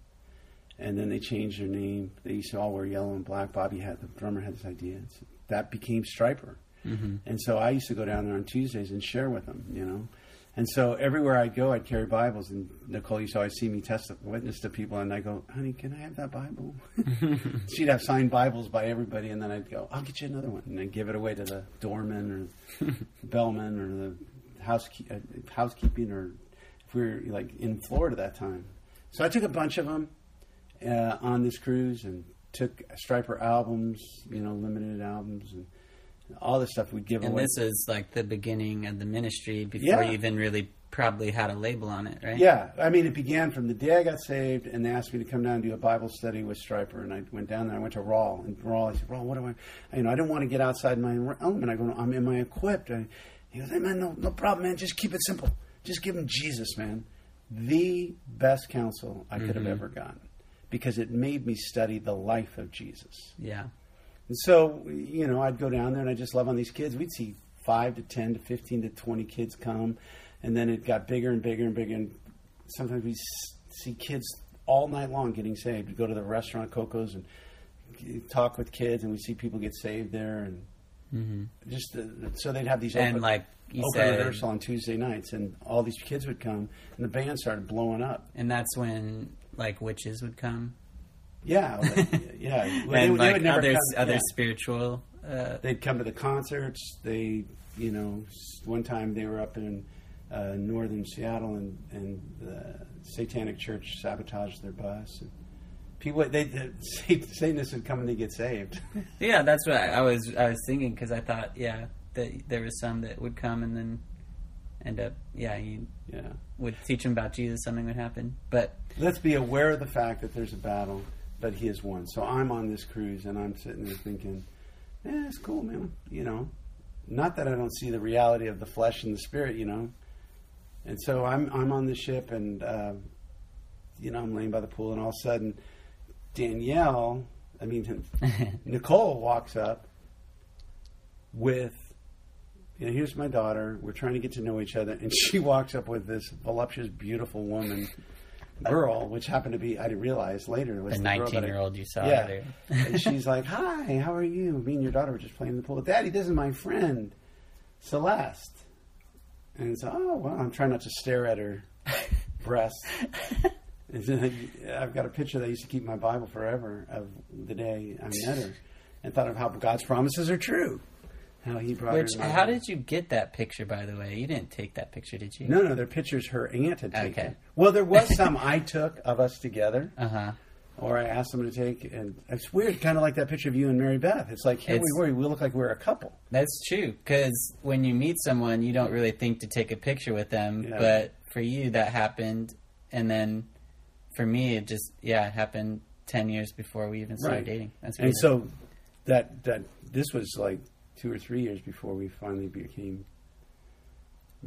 And then they changed their name. They used to all wear yellow and black. Bobby had, the drummer had this idea. So that became Stryper. Mm-hmm. And so I used to go down there on Tuesdays and share with them, you know. And so everywhere I'd go, I'd carry Bibles. And Nicole used to always see me test witness to people, and I'd go, honey, can I have that Bible? She'd have signed Bibles by everybody, and then I'd go, I'll get you another one. And I'd give it away to the doorman or the bellman or the... Housekeep, uh, housekeeping, or if we were like in Florida that time. So I took a bunch of them uh, on this cruise and took Stryper albums, you know, limited albums and all the stuff we'd give and away. And this is like the beginning of the ministry before yeah. you even really probably had a label on it, right? Yeah. I mean, it began from the day I got saved, and they asked me to come down and do a Bible study with Stryper, and I went down there. I went to Raul, and Raul, I said, Raul, what do I, you know, I don't want to get outside my element. I go, I'm, am I equipped? I, He goes, hey, man, no, no problem, man. Just keep it simple. Just give him Jesus, man. The best counsel I mm-hmm. could have ever gotten, because it made me study the life of Jesus. Yeah. And so, you know, I'd go down there and I just love on these kids. We'd see five to ten to fifteen to twenty kids come. And then it got bigger and bigger and bigger. And sometimes we see kids all night long getting saved. We'd go to the restaurant, Coco's, and talk with kids. And we see people get saved there. And Mm-hmm. Just uh, so they'd have these open, and like you open said, rehearsal on Tuesday nights, and all these kids would come, and the band started blowing up. And that's when like witches would come. Yeah, like, yeah, and they, like they would never others, come, other yeah. spiritual. Uh, they'd come to the concerts. They, you know, one time they were up in uh, northern Seattle, and and the Satanic Church sabotaged their bus. And, people, they, they Satanists would come and they get saved. Yeah, that's what I, I was. I was thinking because I thought, yeah, that there was some that would come and then end up, yeah, you yeah. would teach them about Jesus. Something would happen, but let's be aware of the fact that there's a battle, but he has won. So I'm on this cruise and I'm sitting there thinking, yeah, it's cool, man. You know, not that I don't see the reality of the flesh and the spirit, you know. And so I'm I'm on the ship and uh, you know I'm laying by the pool and all of a sudden. Danielle, I mean, Nicole walks up with, you know, here's my daughter. We're trying to get to know each other. And she walks up with this voluptuous, beautiful woman, girl, which happened to be, I didn't realize later. Was the nineteen-year-old you saw yeah. later. And she's like, hi, how are you? Me and your daughter were just playing in the pool. Daddy, this is my friend, Celeste. And so, oh, well, I'm trying not to stare at her breasts. I've got a picture that I used to keep in my Bible forever of the day I met her and thought of how God's promises are true. How he brought Which, her how life. Did you get that picture, by the way? You didn't take that picture, did you? No, no, they're pictures her aunt had taken. Okay. Well, there was some I took of us together. Uh-huh. Or I asked them to take, and it's weird, kind of like that picture of you and Mary Beth. It's like, here it's, we were, we look like we we're a couple. That's true, because when you meet someone, you don't really think to take a picture with them, yeah. but for you, that happened, and then... For me, it just, yeah, it happened ten years before we even started right. dating. That's and so that, that this was like two or three years before we finally became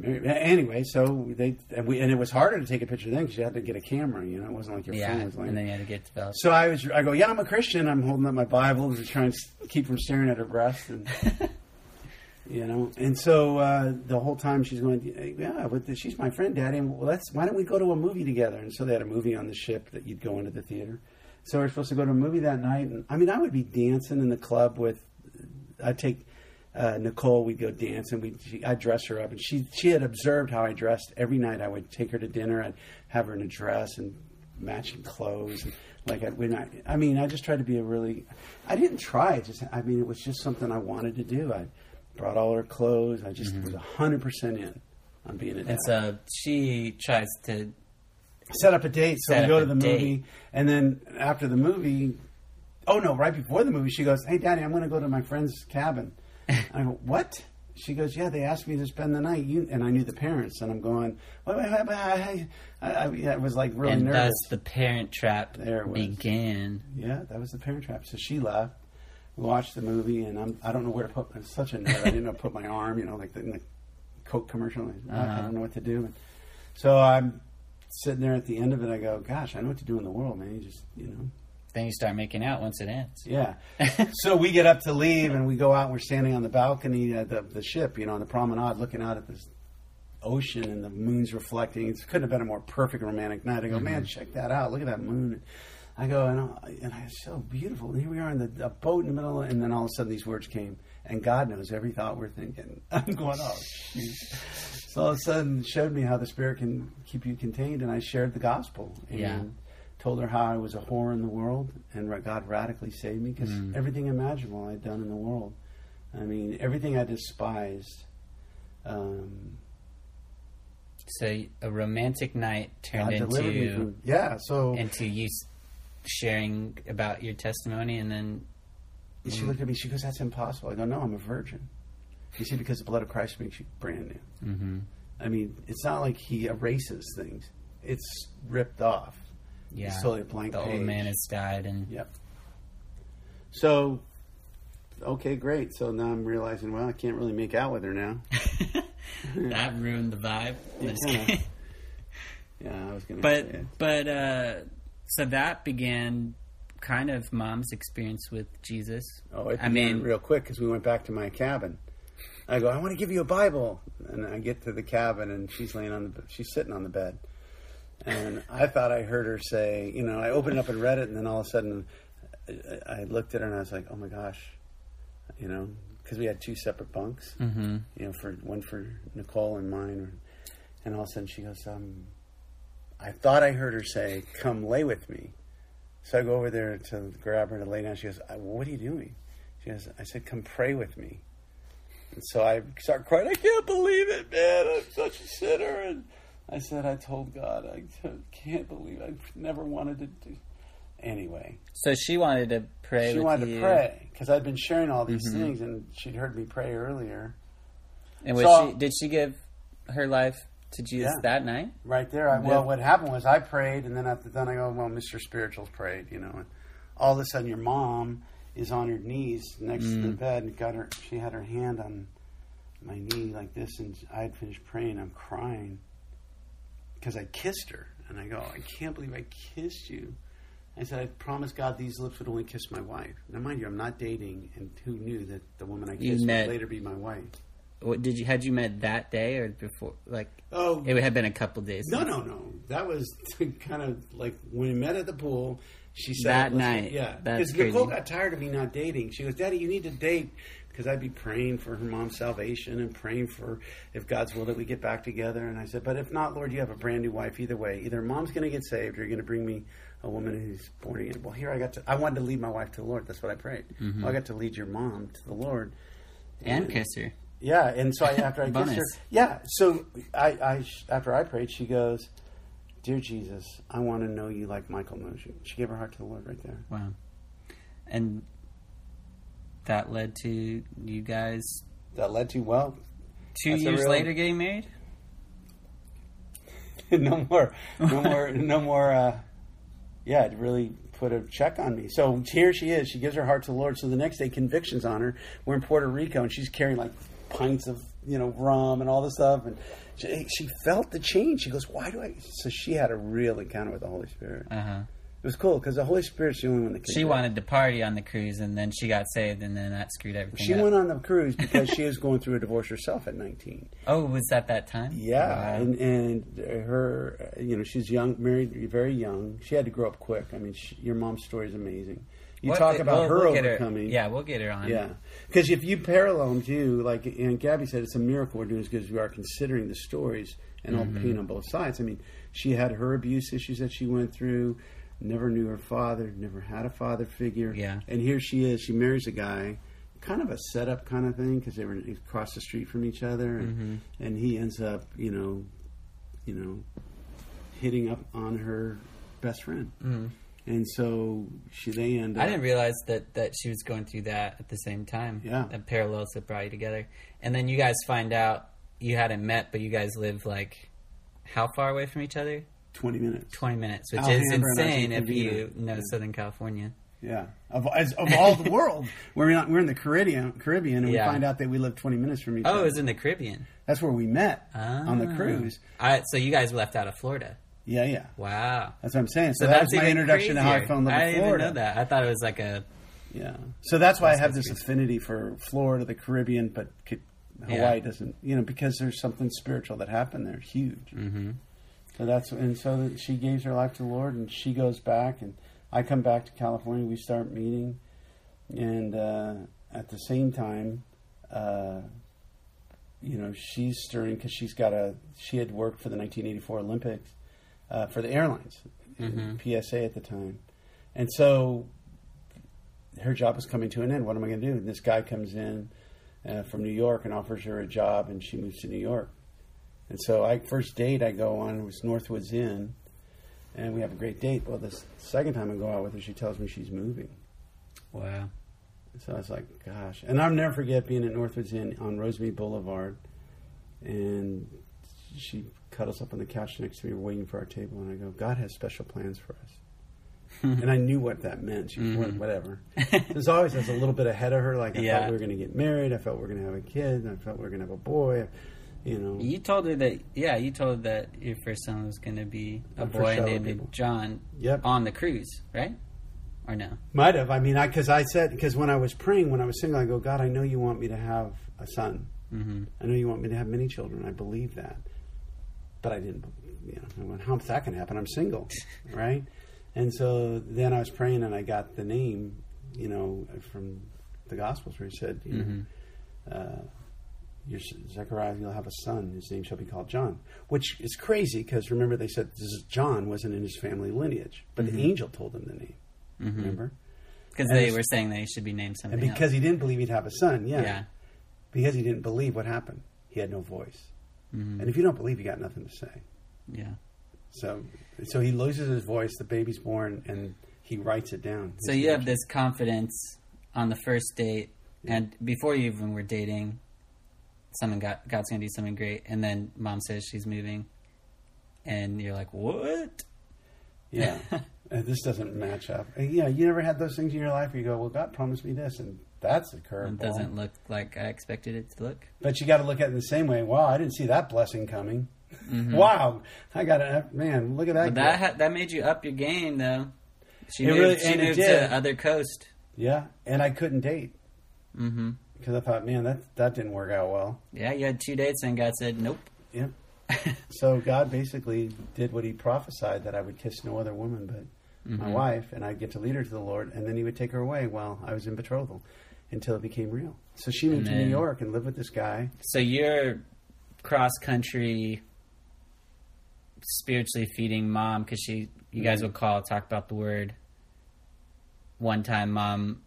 Anyway, so they and, we, and it was harder to take a picture then because you had to get a camera. You know, it wasn't like your yeah, phone was like. And then you had to get developed. So I was, I go, yeah, I'm a Christian. I'm holding up my Bible to try and keep from staring at her breast, and you know. And so uh, the whole time she's going, yeah, but the, she's my friend, Daddy. And well, let's why don't we go to a movie together? And so they had a movie on the ship that you'd go into the theater. So we were supposed to go to a movie that night, and I mean, I would be dancing in the club with, I'd take. Uh, Nicole, we'd go dance, and we I'd dress her up, and she she had observed how I dressed every night. I would take her to dinner, I'd have her in a dress and matching clothes, and like I when I I mean I just tried to be a really I didn't try just I mean it was just something I wanted to do. I brought all her clothes. I just mm-hmm. was a hundred percent in on being a dad. And so she tries to set up a date, so we go to the date. movie, and then after the movie, oh no, right before the movie, she goes, "Hey, Daddy, I'm going to go to my friend's cabin." I go, "What?" She goes, "Yeah, they asked me to spend the night." You and I knew the parents, and I'm going, well, I, I, I, I was like really and nervous. And thus the parent trap there it began. Was. Yeah, that was the parent trap. So she left. We watched the movie, and I'm, I don't know where to put. I'm such a nerd. I didn't know to put my arm, you know, like the, in the Coke commercial. I, uh-huh. I don't know what to do. And so I'm sitting there at the end of it. I go, "Gosh, I know what to do in the world, man. You just, you know." Then you start making out once it ends. Yeah. So we get up to leave, and we go out, and we're standing on the balcony of the, the ship, you know, on the promenade, looking out at this ocean, and the moon's reflecting. It couldn't have been a more perfect romantic night. I go, mm-hmm. "Man, check that out. Look at that moon." I go, and I, and I it's so beautiful. And here we are in the a boat in the middle, and then all of a sudden these words came, and God knows every thought we're thinking. I'm going, "Oh, shoot." So all of a sudden it showed me how the Spirit can keep you contained, and I shared the gospel. And yeah. Told her how I was a whore in the world, and God radically saved me because mm. everything imaginable I'd done in the world. I mean, everything I despised. Um, so a romantic night turned into from, yeah. So into you sharing about your testimony, and then and she looked at me. She goes, "That's impossible." I go, "No, I'm a virgin." You see, because the blood of Christ makes you brand new. Mm-hmm. I mean, it's not like He erases things; it's ripped off. Yeah, it's totally a blank the page. Old man has died, and yep. So, okay, great. So now I'm realizing, well, I can't really make out with her now. That ruined the vibe. Yeah, yeah I was gonna. But say but uh, so that began kind of Mom's experience with Jesus. Oh, it I mean, real quick because we went back to my cabin. I go, "I want to give you a Bible," and I get to the cabin, and she's laying on the she's sitting on the bed. And I thought I heard her say, you know, I opened it up and read it, and then all of a sudden I, I looked at her and I was like, "Oh my gosh," you know, because we had two separate bunks, mm-hmm. you know, for one for Nicole and mine. And all of a sudden she goes, um, I thought I heard her say, "Come lay with me." So I go over there to grab her to lay down. She goes, "What are you doing?" She goes, I said, "Come pray with me." And so I start crying. "I can't believe it, man. I'm such a sinner." And I said, I told God, I can't believe I never wanted to do. Anyway. So she wanted to pray She with wanted you. to pray, because I'd been sharing all these mm-hmm. things, and she'd heard me pray earlier. And was so, she, did she give her life to Jesus yeah, that night? Right there. I, well, yeah. What happened was I prayed, and then after that I go, well, Mister Spiritual's prayed, you know. And all of a sudden your mom is on her knees next mm. to the bed, and got her. She had her hand on my knee like this, and I had finished praying. I'm crying. Because I kissed her, and I go, "I can't believe I kissed you." I said, "I promised God these lips would only kiss my wife." Now, mind you, I'm not dating, and who knew that the woman I kissed met, would later be my wife? What, did you had you met that day or before? Like, oh, it had been a couple days. No, no, no. That was kind of like when we met at the pool. She said that night, yeah, because Nicole got tired of me not dating. She goes, "Daddy, you need to date." Because I'd be praying for her mom's salvation and praying for, if God's will, that we get back together. And I said, "But if not, Lord, you have a brand new wife either way. Either mom's going to get saved or you're going to bring me a woman who's born again." Well, here I got to, I wanted to lead my wife to the Lord. That's what I prayed. Mm-hmm. Well, I got to lead your mom to the Lord. And, and kiss her. Yeah. And so I, after I kissed her. Yeah. So I, I, after I prayed, she goes, "Dear Jesus, I want to know you like Michael knows you." She gave her heart to the Lord right there. Wow. And... That led to you guys... That led to, well... Two years real... later getting married? no more. No more. No more. Uh, yeah, it really put a check on me. So here she is. She gives her heart to the Lord. So the next day, conviction's on her. We're in Puerto Rico, and she's carrying like pints of you know, rum and all this stuff. And she, she felt the change. She goes, why do I? So she had a real encounter with the Holy Spirit. Uh-huh. It was cool because the Holy Spirit's the only one that came. She out. wanted to party on the cruise, and then she got saved, and then that screwed everything she up. She went on the cruise because she was going through a divorce herself at nineteen. Oh, was that that time? Yeah, wow. and, and her, you know, she's young, married very young. She had to grow up quick. I mean, she, your mom's story is amazing. You what, talk about we'll, her we'll overcoming. Her, yeah, we'll get her on. Yeah, because if you parallel them to, like Aunt Gabby said, it's a miracle we're doing as good as we are considering the stories and mm-hmm. all pain on both sides. I mean, she had her abuse issues that she went through. Never knew her father, never had a father figure. Yeah. And here she is. She marries a guy, kind of a setup kind of thing, because they were across the street from each other. And, mm-hmm. and he ends up, you know, you know, hitting up on her best friend. Mm-hmm. And so she they end up... I didn't realize that, that she was going through that at the same time. Yeah. That parallels that brought you together. And then you guys find out you hadn't met, but you guys live, like, how far away from each other? twenty minutes. twenty minutes, which Alhambra is insane if you know yeah. Southern California. Yeah. Of, as, of all the world. We're, not, we're in the Caribbean, Caribbean and yeah. we find out that we live twenty minutes from each oh, other. Oh, it was in the Caribbean. That's where we met oh. on the cruise. I, so you guys left out of Florida. Yeah, yeah. Wow. That's what I'm saying. So, so that was my introduction crazier. to how I fell in love with Florida. I didn't know that. I thought it was like a... Yeah. So that's why I have this affinity for Florida, the Caribbean, but Hawaii yeah. doesn't... You know, because there's something spiritual that happened there. Huge. Mm-hmm. So that's and so she gives her life to the Lord, and she goes back, and I come back to California. We start meeting, and uh, at the same time, uh, you know, she's stirring because she's got a she had worked for the nineteen eighty-four Olympics uh, for the airlines, mm-hmm. P S A at the time, and so her job was coming to an end. What am I going to do? And this guy comes in uh, from New York and offers her a job, and she moves to New York. And so I first date I go on was Northwoods Inn, and we have a great date. Well, the second time I go out with her, she tells me she's moving. Wow. And so I was like, gosh. And I'll never forget being at Northwoods Inn on Rosemead Boulevard, and she cuddles up on the couch next to me waiting for our table, and I go, God has special plans for us. And I knew what that meant. She mm-hmm. was whatever. There's always I was a little bit ahead of her. Like, I yeah. thought we were going to get married. I felt we were going to have a kid. I felt we were going to have a boy. You know, you told her that, yeah, you told her that your first son was going to be a boy named John yep. on the cruise, right? Or no? Might have. I mean, I because I said, because when I was praying, when I was single, I go, God, I know you want me to have a son. Mm-hmm. I know you want me to have many children. I believe that. But I didn't, you know, I went, how's that going to happen? I'm single, right? And so then I was praying and I got the name, you know, from the Gospels where he said, you mm-hmm. know, uh, Your, Zechariah, you'll have a son. His name shall be called John, which is crazy because remember they said this is John wasn't in his family lineage, but mm-hmm. the angel told him the name. Mm-hmm. Remember, because they were saying that he should be named something. And because else. he didn't believe he'd have a son, yeah. yeah. Because he didn't believe, what happened? He had no voice. Mm-hmm. And if you don't believe, you got nothing to say. Yeah. So, so he loses his voice. The baby's born, and he writes it down. So you have this confidence on the first date, yeah. and before you even were dating. Someone got, God's going to do something great. And then mom says she's moving. And you're like, what? Yeah. This doesn't match up. And, you know, you never had those things in your life where you go, well, God promised me this. And that's a curveball. It doesn't look like I expected it to look. But you got to look at it in the same way. Wow, I didn't see that blessing coming. Mm-hmm. Wow. I got to, man, look at that. That, ha- that made you up your game, though. She it moved, really, she moved to other coast. Yeah. And I couldn't date. Mm-hmm. Because I thought, man, that that didn't work out well. Yeah, you had two dates and God said, nope. Yep. So God basically did what he prophesied, that I would kiss no other woman but mm-hmm. my wife, and I'd get to lead her to the Lord, and then he would take her away while I was in betrothal until it became real. So she moved then, to New York and lived with this guy. So you're cross-country spiritually feeding mom because she, you guys mm-hmm. would call, talk about the word. One time mom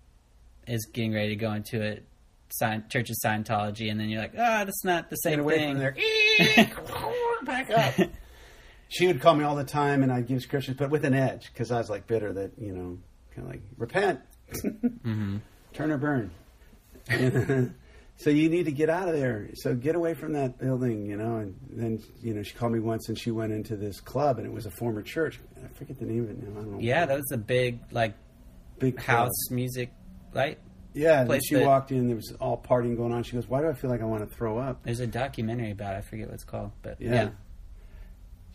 is getting ready to go into it. Church of Scientology, and then you're like, ah, oh, that's not the same thing. From there. Back up. She would call me all the time, and I'd give scriptures, but with an edge, because I was like bitter that, you know, kind of like, repent, mm-hmm. turn or burn. And, so you need to get out of there. So get away from that building, you know. And then, you know, she called me once, and she went into this club, and it was a former church. I forget the name of it now. I don't know. Yeah, that was a big, like, big house club. Music, right? Yeah, place she that, walked in. There was all partying going on. She goes, "Why do I feel like I want to throw up?" There's a documentary about it. I forget what it's called, but yeah. yeah.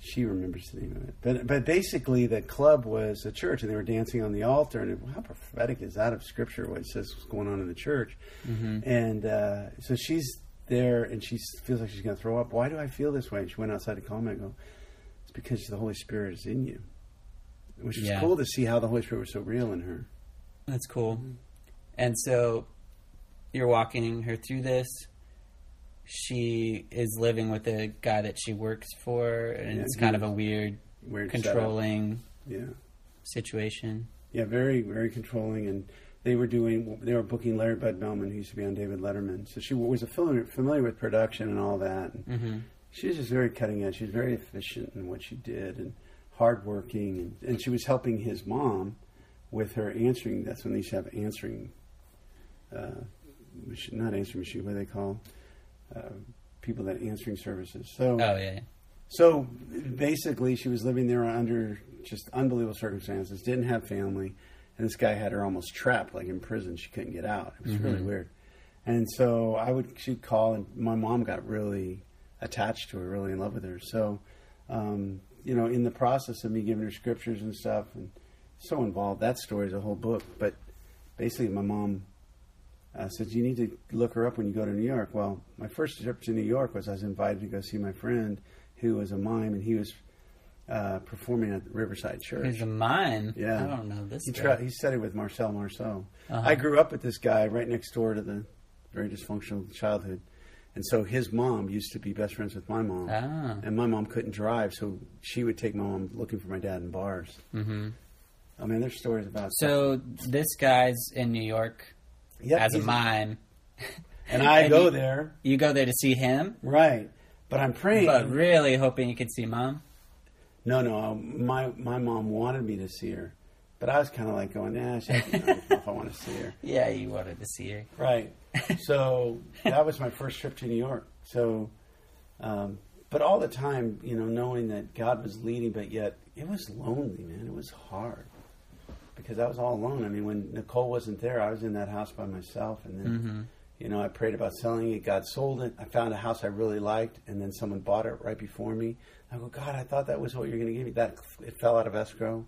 She remembers the name of it. But but basically, the club was a church, and they were dancing on the altar. And it, how prophetic is that of Scripture, what it says was going on in the church? Mm-hmm. And uh, so she's there, and she feels like she's going to throw up. Why do I feel this way? And she went outside to calm me. I go, it's because the Holy Spirit is in you. Which is yeah. cool to see how the Holy Spirit was so real in her. That's cool. Mm-hmm. And so you're walking her through this. She is living with a guy that she works for, and yeah, it's kind of a weird, weird controlling yeah. situation. Yeah, very, very controlling. And they were doing, they were booking Larry Bud Melman, who used to be on David Letterman. So she was a familiar, familiar with production and all that. And mm-hmm. she was just very cutting edge. She was very efficient in what she did and hardworking. And, and she was helping his mom with her answering. That's when they used to have answering, uh, not answering machine, what do they call Uh, people that are answering services. So, oh, yeah, yeah. So basically, she was living there under just unbelievable circumstances, didn't have family, and this guy had her almost trapped, like in prison. She couldn't get out. It was mm-hmm. really weird. And so I would, she'd call, and my mom got really attached to her, really in love with her. So, um, you know, in the process of me giving her scriptures and stuff, and so involved, that story is a whole book. But basically, my mom Uh, said, you need to look her up when you go to New York. Well, my first trip to New York was I was invited to go see my friend who was a mime, and he was uh, performing at the Riverside Church. He's a mime? Yeah. I don't know this he guy. Tried, he studied with Marcel Marceau. Uh-huh. I grew up with this guy right next door to the very dysfunctional childhood. And so his mom used to be best friends with my mom. Ah. And my mom couldn't drive, so she would take my mom looking for my dad in bars. Mm-hmm. I mean, there's stories about So stuff. This guy's in New York... Yep, as a mime. And I and go you, there. You go there to see him? Right. But I'm praying. But really hoping you could see Mom? No, no. My my mom wanted me to see her. But I was kind of like going, nah, she, I don't know if I want to see her. Yeah, you wanted to see her. Right. So that was my first trip to New York. So, um, but all the time, you know, knowing that God was leading, but yet it was lonely, man. It was hard. Because I was all alone. I mean, when Nicole wasn't there, I was in that house by myself. And then, mm-hmm. you know, I prayed about selling it. God sold it. I found a house I really liked. And then someone bought it right before me. I go, God, I thought that was what you were going to give me. That, it fell out of escrow. And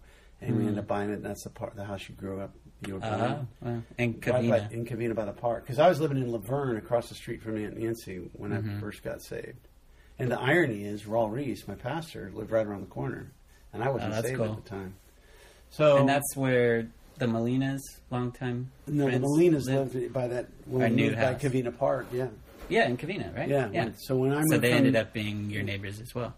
mm-hmm. we ended up buying it. And that's the part, the house you grew up. You were born uh, well, in Covina. Right by, in Covina by the park. Because I was living in Laverne across the street from Aunt Nancy when mm-hmm. I first got saved. And the irony is, Raul Reese, my pastor, lived right around the corner. And I wasn't oh, saved cool. at the time. So, and that's where the Molinas, long time No, the Molinas lived, lived by that when we moved by Covina Park, yeah. Yeah, in Covina, right? Yeah. yeah. When, so when I so they from, ended up being your neighbors as well.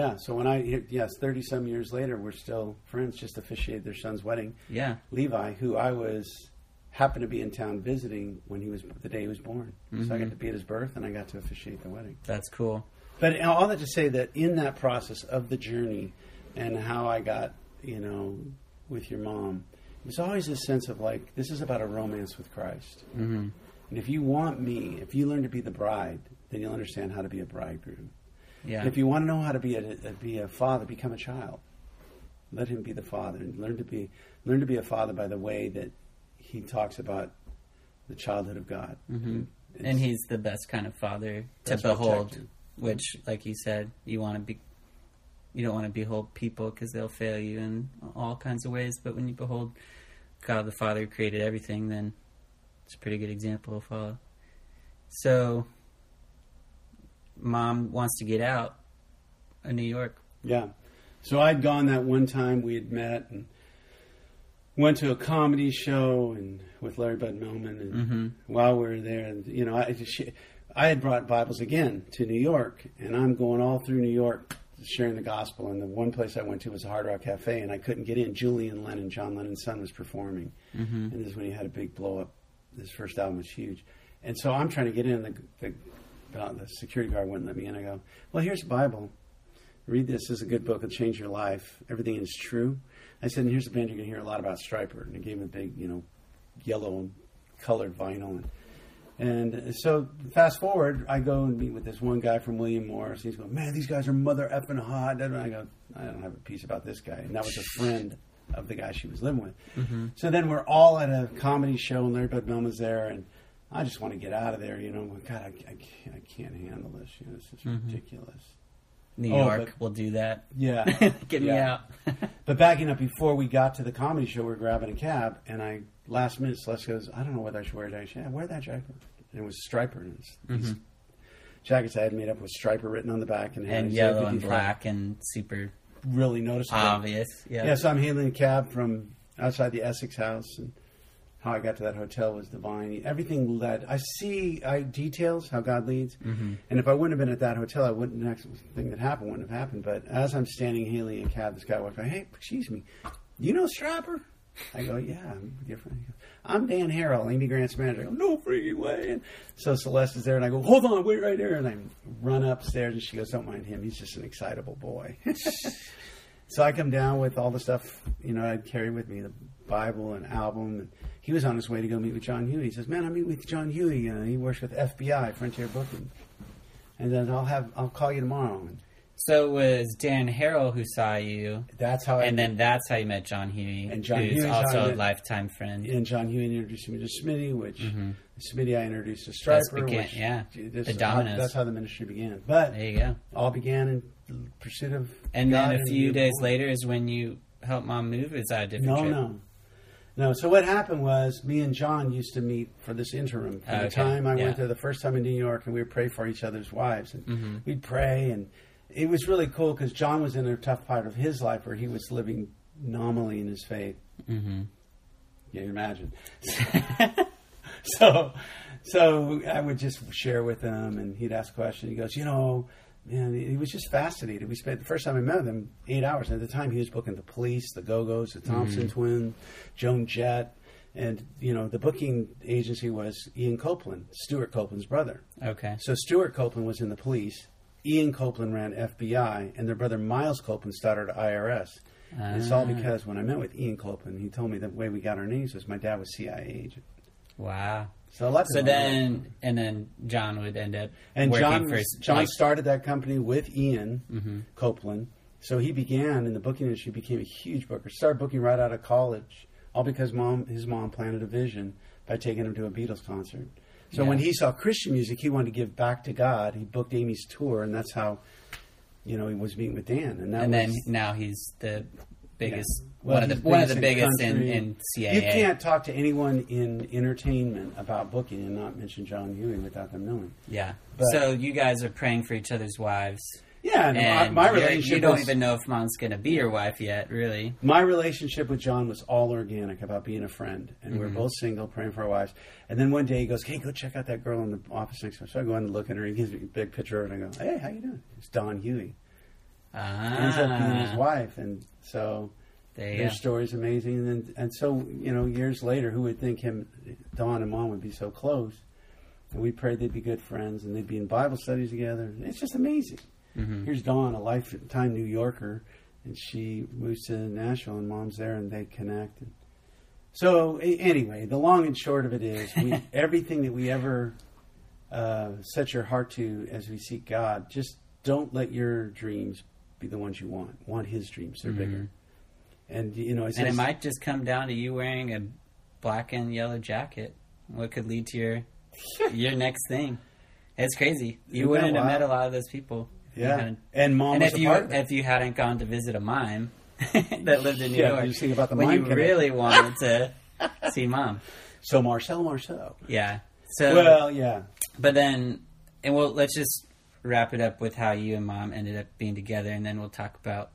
Yeah. So when I yes, thirty some years later, we're still friends. Just officiated their son's wedding. Yeah. Levi, who I was happened to be in town visiting when he was the day he was born, mm-hmm. so I got to be at his birth and I got to officiate the wedding. That's cool. But all that to say that in that process of the journey and how I got, you know, with your mom, there's always a sense of like, this is about a romance with Christ. Mm-hmm. And if you want me, if you learn to be the bride, then you'll understand how to be a bridegroom. Yeah. And if you want to know how to be a, a be a father, become a child. Let him be the father, and learn to be learn to be a father by the way that he talks about the childhood of God. Mm-hmm. And, and he's the best kind of father to behold. Protected. Which, like you said, you want to be. You don't want to behold people because they'll fail you in all kinds of ways. But when you behold God the Father who created everything, then it's a pretty good example to follow. So, Mom wants to get out of New York. Yeah. So I'd gone that one time we had met and went to a comedy show and with Larry Bud Melman. And mm-hmm. while we were there, you know, I, she, I had brought Bibles again to New York. And I'm going all through New York sharing the gospel, and the one place I went to was a Hard Rock Cafe, and I couldn't get in. Julian Lennon, John Lennon's son, was performing, mm-hmm. and this is when he had a big blow up. His first album was huge, and so I'm trying to get in. The, the, the security guard wouldn't let me in. I go, well, here's the Bible. Read this. This is a good book. It'll change your life. Everything is true. I said, and here's a band you're going to hear a lot about, Stryper, and it gave him a big, you know, yellow and colored vinyl. And, and so fast forward, I go and meet with this one guy from William Morris. He's going, man, these guys are mother effing hot. And I go, I don't have a piece about this guy. And that was a friend of the guy she was living with. Mm-hmm. So then we're all at a comedy show, and Larry Bud Melman's there, and I just want to get out of there, you know. God, I, I, can't, I can't handle this. You know, this is mm-hmm. ridiculous. New oh, York but, will do that. Yeah. Get yeah. me out. But backing up, before we got to the comedy show, we were grabbing a cab, and I, last minute, Celeste goes, I don't know whether I should wear a jacket. She said, yeah, wear that jacket. And it was Stryper. And it's, mm-hmm. these jackets I had made up with Stryper written on the back. And, and yellow and black and super... Really noticeable. Obvious, yeah. Yeah, so I'm hailing a cab from outside the Essex house, and how I got to that hotel was divine. Everything led. I see I, details, how God leads. Mm-hmm. And if I wouldn't have been at that hotel, I wouldn't. The next thing that happened wouldn't have happened. But as I'm standing hailing a cab, this guy walks by. Hey, excuse me, you know Stryper? I go, yeah, I'm different. Goes, I'm Dan Harrell, Amy Grant's manager. I go, no freaking way. And so Celeste is there, and I go, hold on, wait right there. And I run upstairs, and she goes, don't mind him. He's just an excitable boy. So I come down with all the stuff, you know, I'd carry with me, the Bible and album. And he was on his way to go meet with John Huey. He says, man, I'm meeting with John Huey. Uh, he works with F B I, Frontier Booking. And then I'll have, I'll call you tomorrow. And so it was Dan Harrell who saw you. That's how I And met. Then that's how you met John Huey, and John who's Huey, also John a met, lifetime friend. And John Huey introduced me to Smitty, which mm-hmm. Smitty I introduced to Stryper. Began, which, yeah, this the dominoes. How, that's how the ministry began. But there you go. All began in pursuit of And God then a few and days later is when you helped Mom move. Is that a different No, trip? no. No, so what happened was me and John used to meet for this interim. From okay. the time I yeah. went there the first time in New York, and we would pray for each other's wives. And mm-hmm. we'd pray, and it was really cool because John was in a tough part of his life where he was living nominally in his faith. Mm-hmm. Yeah, you imagine. so, so I would just share with him, and he'd ask questions. He goes, you know, man, he was just fascinated. We spent the first time I met him eight hours. At the time, he was booking the Police, the Go-Go's, the Thompson mm-hmm. Twin, Joan Jett, and you know the booking agency was Ian Copeland, Stuart Copeland's brother. Okay. So Stuart Copeland was in the Police. Ian Copeland ran F B I, and their brother Miles Copeland started I R S. Ah. And it's all because when I met with Ian Copeland, he told me the way we got our names was my dad was C I A agent. Wow. So, so then, and then John would end up and working John, for... And John like, started that company with Ian mm-hmm. Copeland. So he began in the booking industry, became a huge booker, started booking right out of college, all because mom, his mom planted a vision by taking him to a Beatles concert. So yeah. when he saw Christian music, he wanted to give back to God. He booked Amy's tour, and that's how, you know, he was meeting with Dan. And, that and was, then now he's the biggest, yeah. well, one, of the, biggest one of the biggest in, in C A A. You can't talk to anyone in entertainment about booking and not mention John Huey without them knowing. Yeah. But, so you guys are praying for each other's wives. Yeah, and, and my, my relationship. You don't was, even know if Mom's going to be your wife yet, really. My relationship with John was all organic about being a friend, and mm-hmm. we were both single, praying for our wives. And then one day he goes, "Hey, go check out that girl in the office next door." So I go in and look at her. He gives me a big picture, and I go, "Hey, how you doing?" It's Don Huey. Ah, ends up being his wife, and so there their story's amazing. And then, and so you know, years later, who would think him, Don, and Mom would be so close? And we prayed they'd be good friends, and they'd be in Bible studies together. It's just amazing. Mm-hmm. Here's Dawn, a lifetime New Yorker, and she moves to Nashville, and Mom's there, and they connect. And so, a- anyway, the long and short of it is, we, everything that we ever uh, set your heart to as we seek God, just don't let your dreams be the ones you want. Want His dreams; they're mm-hmm. bigger. And you know, it says, and it might just come down to you wearing a black and yellow jacket. What could lead to your your next thing? It's crazy. You Isn't wouldn't have met a lot of those people. Yeah, and Mom and was if a you, part of it. If you hadn't gone to visit a mime that lived in New yeah, York, you think about the when mime you connection. Really wanted to see Mom. So Marcel Marceau. Yeah. So well, yeah. But then, and we'll let's just wrap it up with how you and Mom ended up being together, and then we'll talk about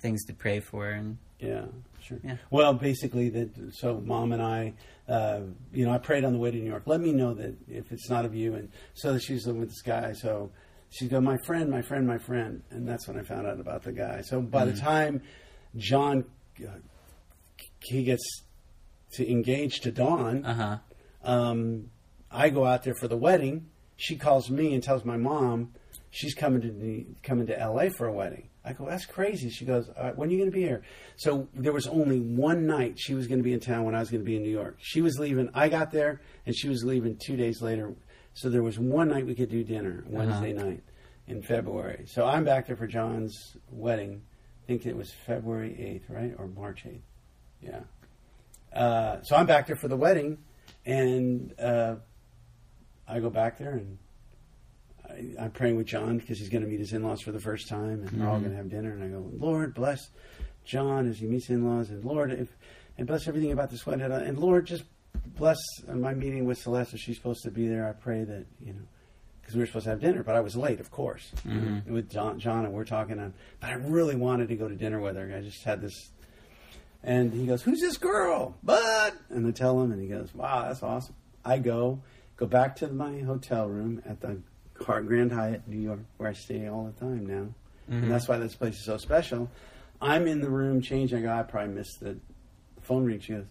things to pray for. And yeah, sure. Yeah. Well, basically, that so Mom and I. Uh, you know, I prayed on the way to New York. Let me know that if it's not of you, and so that she's living with this guy. So. She'd go, my friend, my friend, my friend. And that's when I found out about the guy. So by mm-hmm. the time John, uh, he gets to engage to Dawn, uh-huh. um, I go out there for the wedding. She calls me and tells my mom she's coming to the, coming to L A for a wedding. I go, that's crazy. She goes, uh, when are you going to be here? So there was only one night she was going to be in town when I was going to be in New York. She was leaving. I got there, and she was leaving two days later. So there was one night we could do dinner, Wednesday uh-huh. night in February. So I'm back there for John's wedding I think it was February eighth, right? Or March eighth. Yeah. Uh, so I'm back there for the wedding, and uh, I go back there, and I, I'm praying with John because he's going to meet his in-laws for the first time, and mm-hmm. we're all going to have dinner. And I go, Lord, bless John as he meets in-laws, and Lord, if, and bless everything about this wedding. And Lord, just bless my meeting with Celeste if she's supposed to be there. I pray that, you know, because we were supposed to have dinner, but I was late, of course, mm-hmm. with John, John, and we're talking. On, but I really wanted to go to dinner with her. I just had this. And he goes, who's this girl? Bud. And I tell him, and he goes, wow, that's awesome. I go, go back to my hotel room at the Grand Hyatt, New York, where I stay all the time now. Mm-hmm. And that's why this place is so special. I'm in the room changing. I go, I probably missed the phone ring. She goes,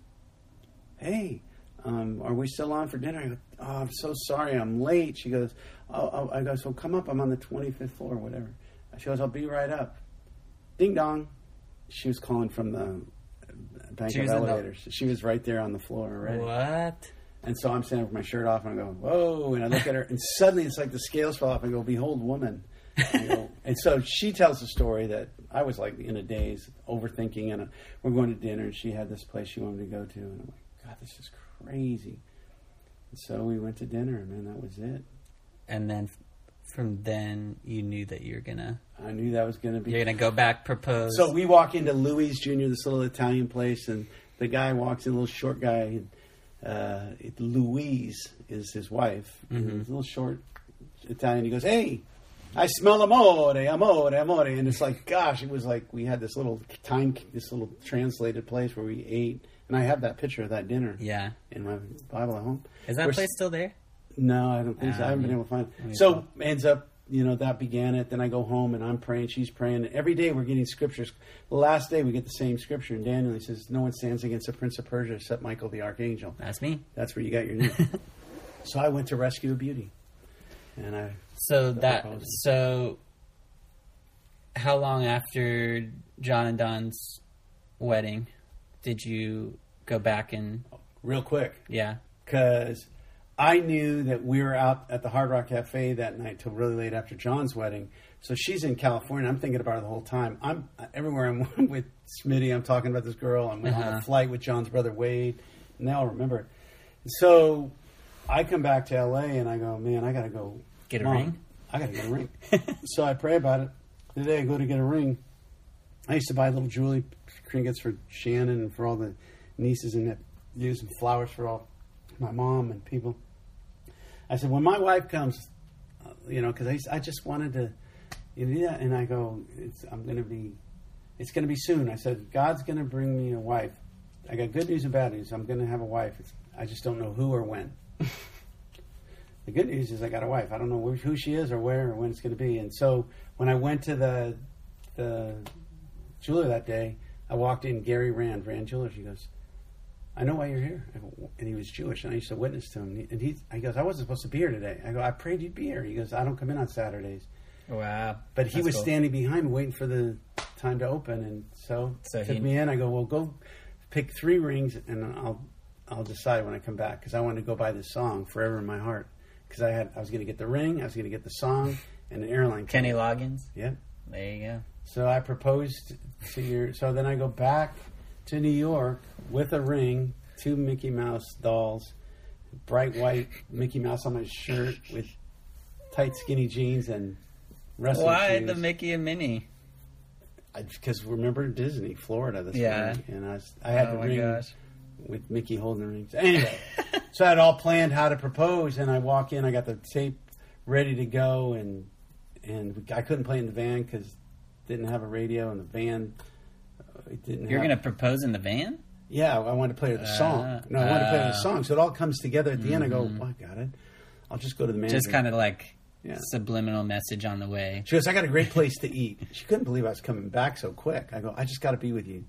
hey, um, are we still on for dinner? I go, oh, I'm so sorry, I'm late. She goes, oh, oh. I go, so come up. I'm on the twenty-fifth floor, whatever. She goes, I'll be right up. Ding dong. She was calling from the bank she of elevators. The... She was right there on the floor already. What? And so I'm standing with my shirt off, and I go, whoa. And I look at her, and suddenly it's like the scales fall off. I go, behold, woman. And, go, and so she tells the story that I was like in a daze, overthinking. And a, we're going to dinner, and she had this place she wanted to go to. And I'm like, God, this is crazy. And so we went to dinner, and man, that was it. And then from then, you knew that you were going to... I knew that was going to be... You're going to go back, propose. So we walk into Louis Junior, this little Italian place, and the guy walks in, a little short guy. And, uh, it, Louise is his wife. Mm-hmm. He's a little short Italian. He goes, hey, I smell amore, amore, amore. And it's like, gosh, it was like we had this little time, this little translated place where we ate. And I have that picture of that dinner yeah. in my Bible at home. Is that we're place still there? No, I don't think um, so. I haven't been able to find it. So ends up, you know, that began it. Then I go home, and I'm praying. She's praying. Every day we're getting scriptures. The last day we get the same scripture in Daniel. He says, no one stands against the prince of Persia except Michael the archangel. That's me. That's where you got your name. So I went to Rescue a Beauty. And I... So that... Proposed. So how long after John and Don's wedding did you go back and... Real quick. Yeah. Because... I knew that we were out at the Hard Rock Cafe that night till really late after John's wedding. So she's in California. I'm thinking about her the whole time. I'm everywhere I'm with Smitty. I'm talking about this girl. I'm uh-huh. on a flight with John's brother, Wade. And now I'll remember it. So I come back to L A and I go, man, I got to go. Get a Mom, ring? I got to get a ring. So I pray about it. The day I go to get a ring, I used to buy little jewelry trinkets for Shannon and for all the nieces and nephews and flowers for all my mom and people. I said, when my wife comes, you know, because I, I just wanted to, you know, do that. And I go, it's, I'm going to be, it's going to be soon. I said, God's going to bring me a wife. I got good news and bad news. I'm going to have a wife. It's, I just don't know who or when. The good news is I got a wife. I don't know where, who she is or where or when it's going to be. And so when I went to the the jeweler that day, I walked in, Gary Rand, Rand Jeweler. She goes, I know why you're here. I go, and he was Jewish, and I used to witness to him. And he, he goes, I wasn't supposed to be here today. I go, I prayed you'd be here. He goes, I don't come in on Saturdays. Wow. But he That's was cool. standing behind me waiting for the time to open, and so, so took he... me in. I go, well, go pick three rings, and I'll I'll decide when I come back, because I wanted to go buy this song, Forever in My Heart, because I had I was going to get the ring, I was going to get the song, and an airline. Kenny Loggins? Yeah. There you go. So I proposed to your... So then I go back... to New York with a ring, two Mickey Mouse dolls, bright white Mickey Mouse on my shirt with tight skinny jeans and wrestling Why shoes. The Mickey and Minnie? Because remember Disney, Florida, this yeah. morning, and I, was, I had oh the ring gosh. with Mickey holding the rings. Anyway, so I had all planned how to propose, and I walk in, I got the tape ready to go, and and I couldn't play in the van because didn't have a radio, and the van... You're going to propose in the van? Yeah, I wanted to play her the uh, song. No, I wanted uh, to play her the song. So it all comes together at the mm-hmm. end. I go, oh, I got it. I'll just go to the manager. Just kind of like yeah. subliminal message on the way. She goes, I got a great place to eat. She couldn't believe I was coming back so quick. I go, I just got to be with you.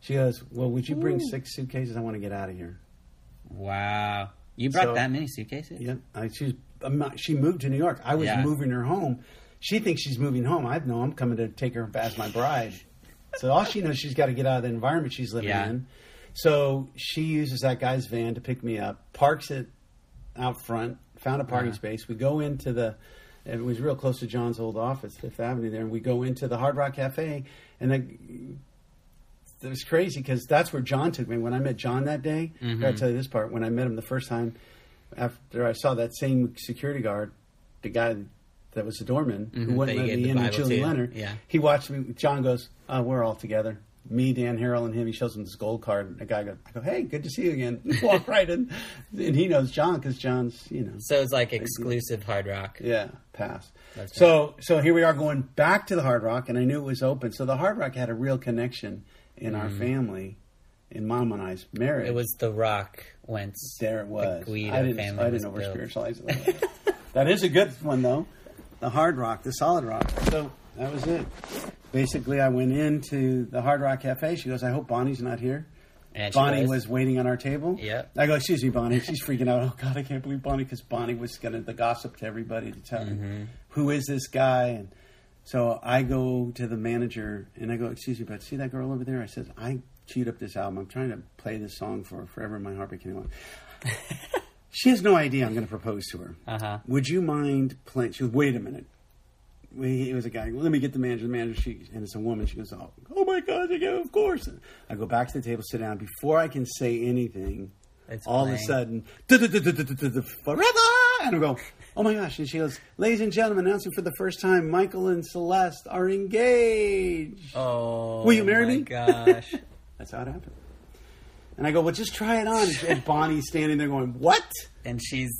She goes, well, would you bring Ooh. six suitcases? I want to get out of here. Wow. You brought so, that many suitcases? Yeah. I, she's, not, she moved to New York. I was yeah. moving her home. She thinks she's moving home. I know I'm coming to take her as my bride. So all she knows, she's got to get out of the environment she's living yeah. in. So she uses that guy's van to pick me up, parks it out front, found a parking uh-huh. space. We go into the It was real close to John's old office, Fifth Avenue there. And we go into the Hard Rock Cafe, and I, it was crazy because that's where John took me. When I met John that day, mm-hmm. I gotta tell you this part. When I met him the first time, after I saw that same security guard, the guy that was the doorman, mm-hmm. who wouldn't let me in, and Julie Leonard, yeah. he watched me. John goes, oh, we're all together. Me, Dan Harrell, and him. He shows him this gold card, and the guy goes, I go, hey, good to see you again. Walk right in. And he knows John because John's, you know. So it's like exclusive Hard Rock. Yeah, pass. That's so right. So here we are going back to the Hard Rock, and I knew it was open. So the Hard Rock had a real connection in mm. our family, in Mom and I's marriage. It was the rock whence there it was. The Guido I didn't, family I didn't over-spiritualize it. That is a good one, though. The Hard Rock, the solid rock. So that was it. Basically, I went into the Hard Rock Cafe. She goes, I hope Bonnie's not here. And Bonnie was. was waiting on our table. Yeah. I go, excuse me, Bonnie. She's freaking out. Oh, God, I can't believe Bonnie, because Bonnie was going to the gossip to everybody to tell mm-hmm. him, who is this guy? And so I go to the manager, and I go, excuse me, but see that girl over there? I said, I queued up this album. I'm trying to play this song for Forever in My Heart Became One. She has no idea I'm going to propose to her. Uh-huh. Would you mind playing? She goes, wait a minute. We, it was a guy. Well, let me get the manager. The manager, she, and it's a woman. She goes, oh, oh my God, yeah, of course. And I go back to the table, sit down. Before I can say anything, it's all playing. Of a sudden, forever. And I go, oh my gosh. And she goes, ladies and gentlemen, announcing for the first time, Michael and Celeste are engaged. Oh, will you marry me? Oh my gosh. That's how it happened. And I go, well, just try it on. And Bonnie's standing there going, what? And she's,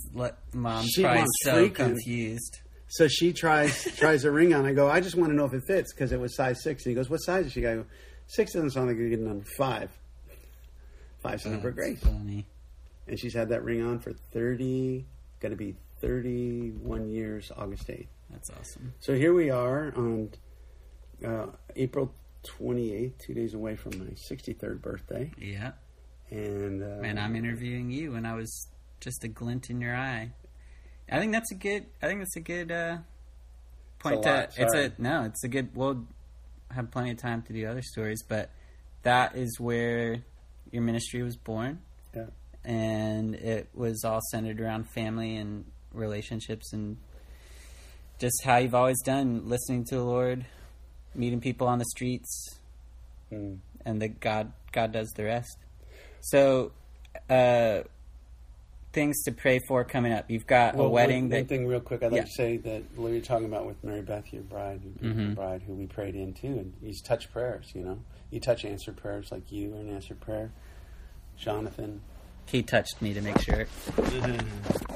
mom's she probably so confused. So she tries tries a ring on. I go, I just want to know if it fits because it was size six. And he goes, what size is she? I go, six doesn't sound like you're getting under five. Five's the number of grace. Funny. And she's had that ring on for thirty, going to be thirty-one years, August eighth. That's awesome. So here we are on uh, April twenty-eighth, two days away from my sixty-third birthday. Yeah. And uh, man, I'm interviewing you, and I was just a glint in your eye. I think that's a good. I think that's a good uh, point. It's a, lot, to, it's a no. It's a good. We'll have plenty of time to do other stories, but that is where your ministry was born. Yeah, and it was all centered around family and relationships, and just how you've always done, listening to the Lord, meeting people on the streets, mm. and that God God does the rest. So. Uh, Things to pray for coming up. You've got well, a wedding. One, that, one thing real quick, I'd yeah. like to say that what you're talking about with Mary Beth, your bride, your mm-hmm. bride, who we prayed into, and you touch prayers, you know. You touch answered prayers like you are an answered prayer. Jonathan. He touched me to make sure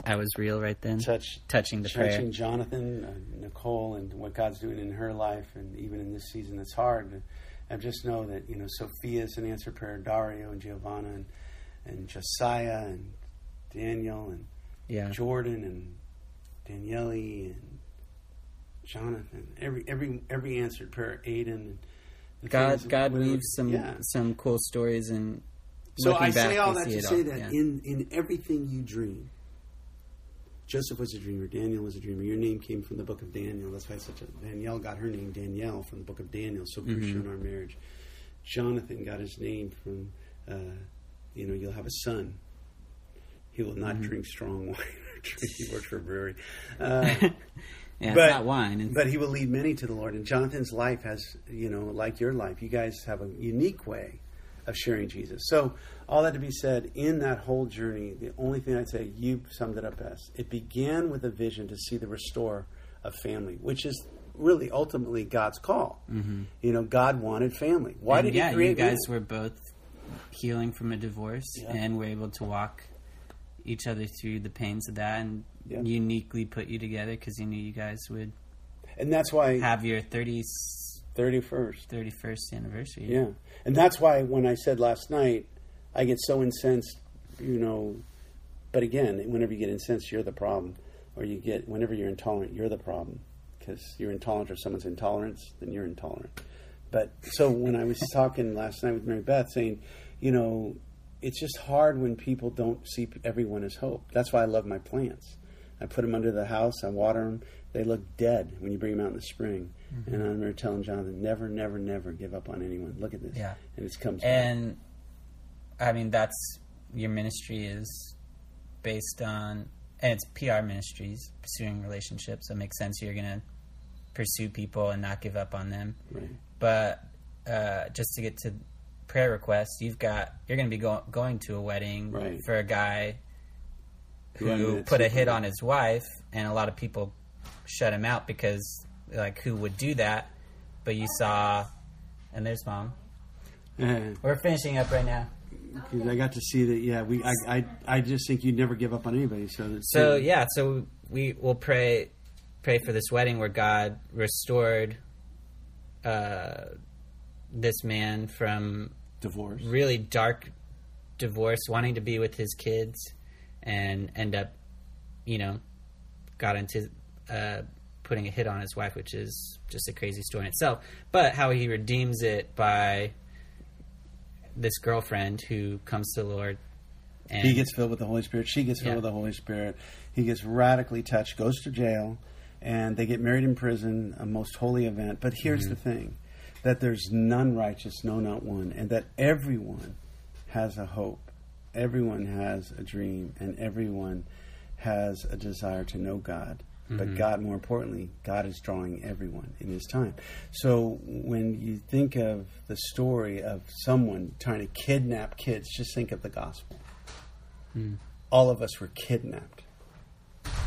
I was real right then. Touch, touching the touching prayer. Touching Jonathan, uh, Nicole, and what God's doing in her life, and even in this season that's hard. I just know that, you know, Sophia's an answered prayer, Dario and Giovanna and, and Josiah and Danielle and yeah. Jordan and Danielle and Jonathan. Every every every answered prayer. Aiden. And God God leaves some yeah. some cool stories and. So I back, say all that to say all. that yeah. in in everything you dream. Joseph was a dreamer. Daniel was a dreamer. Your name came from the book of Daniel. That's why it's such a Danielle got her name Danielle from the book of Daniel. So mm-hmm. crucial in our marriage. Jonathan got his name from, uh, you know, you'll have a son. He will not mm-hmm. drink strong wine or drink. He works for a brewery. Uh, yeah, but, it's not wine. It's... But he will lead many to the Lord. And Jonathan's life has, you know, like your life, you guys have a unique way of sharing Jesus. So all that to be said, in that whole journey, the only thing I'd say, you summed it up best. It began with a vision to see the restore of family, which is really ultimately God's call. Mm-hmm. You know, God wanted family. Why and did yeah, he create Yeah, you guys family? Were both healing from a divorce yeah. and were able to walk each other through the pains of that and yeah. uniquely put you together because you knew you guys would and that's why have your thirtieth, thirty-first anniversary. Yeah. And that's why when I said last night, I get so incensed, you know, but again, whenever you get incensed, you're the problem. Or you get, whenever you're intolerant, you're the problem because you're intolerant of someone's intolerance, then you're intolerant. But so when I was talking last night with Mary Beth saying, you know, it's just hard when people don't see everyone as hope. That's why I love my plants. I put them under the house. I water them. They look dead when you bring them out in the spring. Mm-hmm. And I remember telling Jonathan, never, never, never give up on anyone. Look at this. Yeah. And it comes And, back. I mean, that's, your ministry is based on and it's P R Ministries, pursuing relationships. So it makes sense you're going to pursue people and not give up on them. Right. But uh, just to get to prayer requests, you've got, you're going to be go- going to a wedding right. for a guy who yeah, put a hit right. on his wife, and a lot of people shut him out because, like, who would do that? But you saw, and there's mom. Uh, We're finishing up right now. Because I got to see that, yeah. We, I, I, I just think you never give up on anybody. So, that's so it. yeah. So we will pray, pray for this wedding where God restored uh, this man from divorce, really dark divorce, wanting to be with his kids, and end up, you know, got into uh, putting a hit on his wife, which is just a crazy story in itself. But how he redeems it by this girlfriend who comes to the Lord. And he gets filled with the Holy Spirit. She gets filled yeah. with the Holy Spirit. He gets radically touched, goes to jail, and they get married in prison, a most holy event. But here's mm-hmm. the thing, that there's none righteous, no, not one, and that everyone has a hope. Everyone has a dream, and everyone has a desire to know God. But God, more importantly, God is drawing everyone in his time. So when you think of the story of someone trying to kidnap kids, just think of the gospel. Hmm. All of us were kidnapped,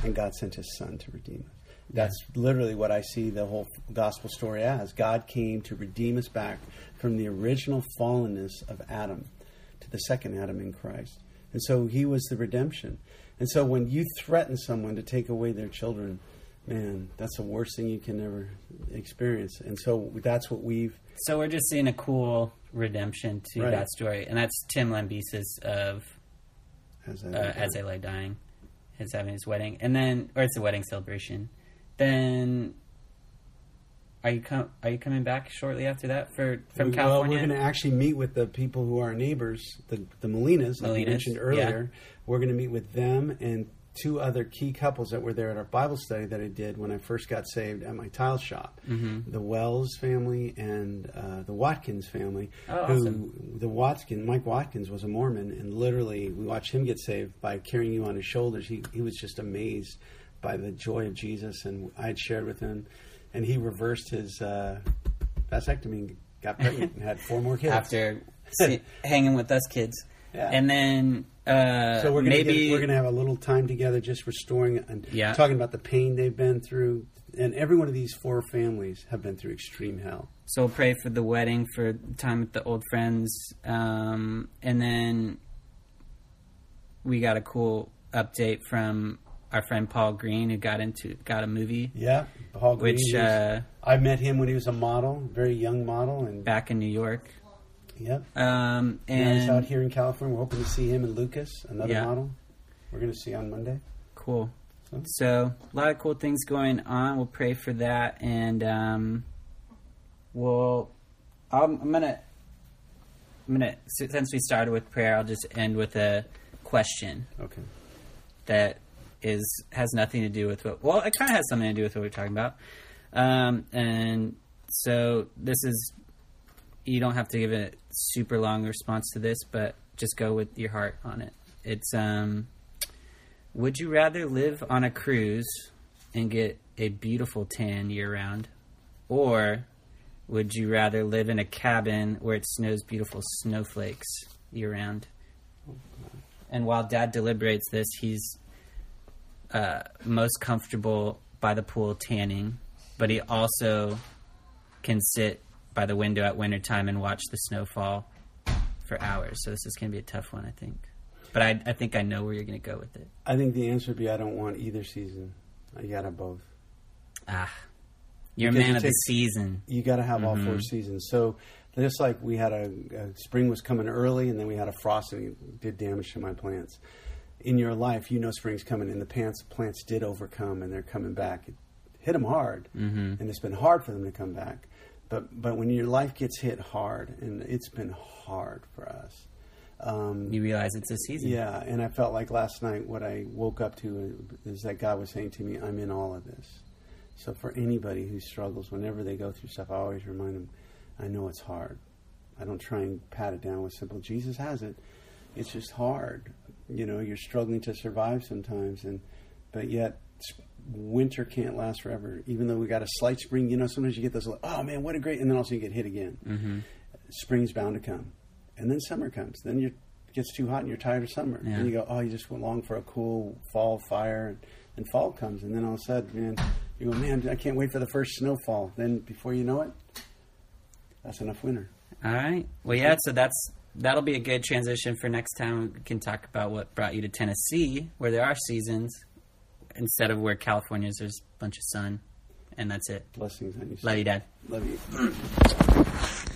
and God sent his son to redeem us. That's yeah. literally what I see the whole gospel story as. God came to redeem us back from the original fallenness of Adam to the second Adam in Christ. And so he was the redemption. And so when you threaten someone to take away their children, man, that's the worst thing you can ever experience. And so that's what we've... So we're just seeing a cool redemption to right. that story. And that's Tim Lambesis of As I Lay, uh, As I Lay Dying. He's having his wedding. And then... Or it's a wedding celebration. Then... Are you com- Are you coming back shortly after that for from California? Well, we're going to actually meet with the people who are our neighbors, the the Molinas, like Molinas, you mentioned earlier. Yeah. We're going to meet with them and two other key couples that were there at our Bible study that I did when I first got saved at my tile shop. Mm-hmm. The Wells family and uh, the Watkins family. Oh, who, awesome. The Watkins, Mike Watkins was a Mormon, and literally we watched him get saved by carrying you on his shoulders. He he was just amazed by the joy of Jesus, and I had shared with him. And he reversed his uh, vasectomy and got pregnant and had four more kids. After see, hanging with us kids. Yeah. And then uh, so we're gonna maybe... Get, we're going to have a little time together just restoring and yeah. talking about the pain they've been through. And every one of these four families have been through extreme hell. So we'll pray for the wedding, for time with the old friends. Um, and then we got a cool update from... Our friend Paul Green, who got into got a movie. Yeah, Paul Green. Which uh, I met him when he was a model, very young model, and back in New York. Yeah. Um, and he's out here in California. We're hoping to see him and Lucas, another yeah. model. We're going to see on Monday. Cool. So. so a lot of cool things going on. We'll pray for that, and um, we'll. I'm, I'm gonna. I'm gonna. Since we started with prayer, I'll just end with a question. Okay. That. Is has nothing to do with what... Well, it kind of has something to do with what we're talking about. Um, and so this is... You don't have to give a super long response to this, but just go with your heart on it. It's, um... Would you rather live on a cruise and get a beautiful tan year-round? Or would you rather live in a cabin where it snows beautiful snowflakes year-round? And while Dad deliberates this, he's... Uh, most comfortable by the pool tanning, but he also can sit by the window at wintertime and watch the snowfall for hours. So this is going to be a tough one, I think. But I, I think I know where you're going to go with it. I think the answer would be I don't want either season. I got to both. Ah, you're a man of the season. You got to have mm-hmm. all four seasons. So just like we had a, a spring was coming early, and then we had a frost and it did damage to my plants. In your life, you know spring's coming, and the plants, plants did overcome, and they're coming back. It hit them hard, mm-hmm. and it's been hard for them to come back. But but when your life gets hit hard, and it's been hard for us. Um, you realize it's a season. Yeah, and I felt like last night what I woke up to is that God was saying to me, I'm in all of this. So for anybody who struggles, whenever they go through stuff, I always remind them, I know it's hard. I don't try and pat it down with simple, Jesus has it. It's just hard. You know, you're struggling to survive sometimes, and but yet winter can't last forever. Even though we got a slight spring, you know, sometimes you get those, like, oh man, what a great, and then also you get hit again. Mm-hmm. Spring's bound to come, and then summer comes. Then you gets too hot and you're tired of summer, yeah. and you go, oh, you just went long for a cool fall fire, and, and fall comes, and then all of a sudden, man, you go, man, I can't wait for the first snowfall. Then before you know it, that's enough winter. All right. Well, yeah. So that's. That'll be a good transition for next time. We can talk about what brought you to Tennessee, where there are seasons, instead of where California is, there's a bunch of sun, and that's it. Blessings on you. Love you, Dad. Love you.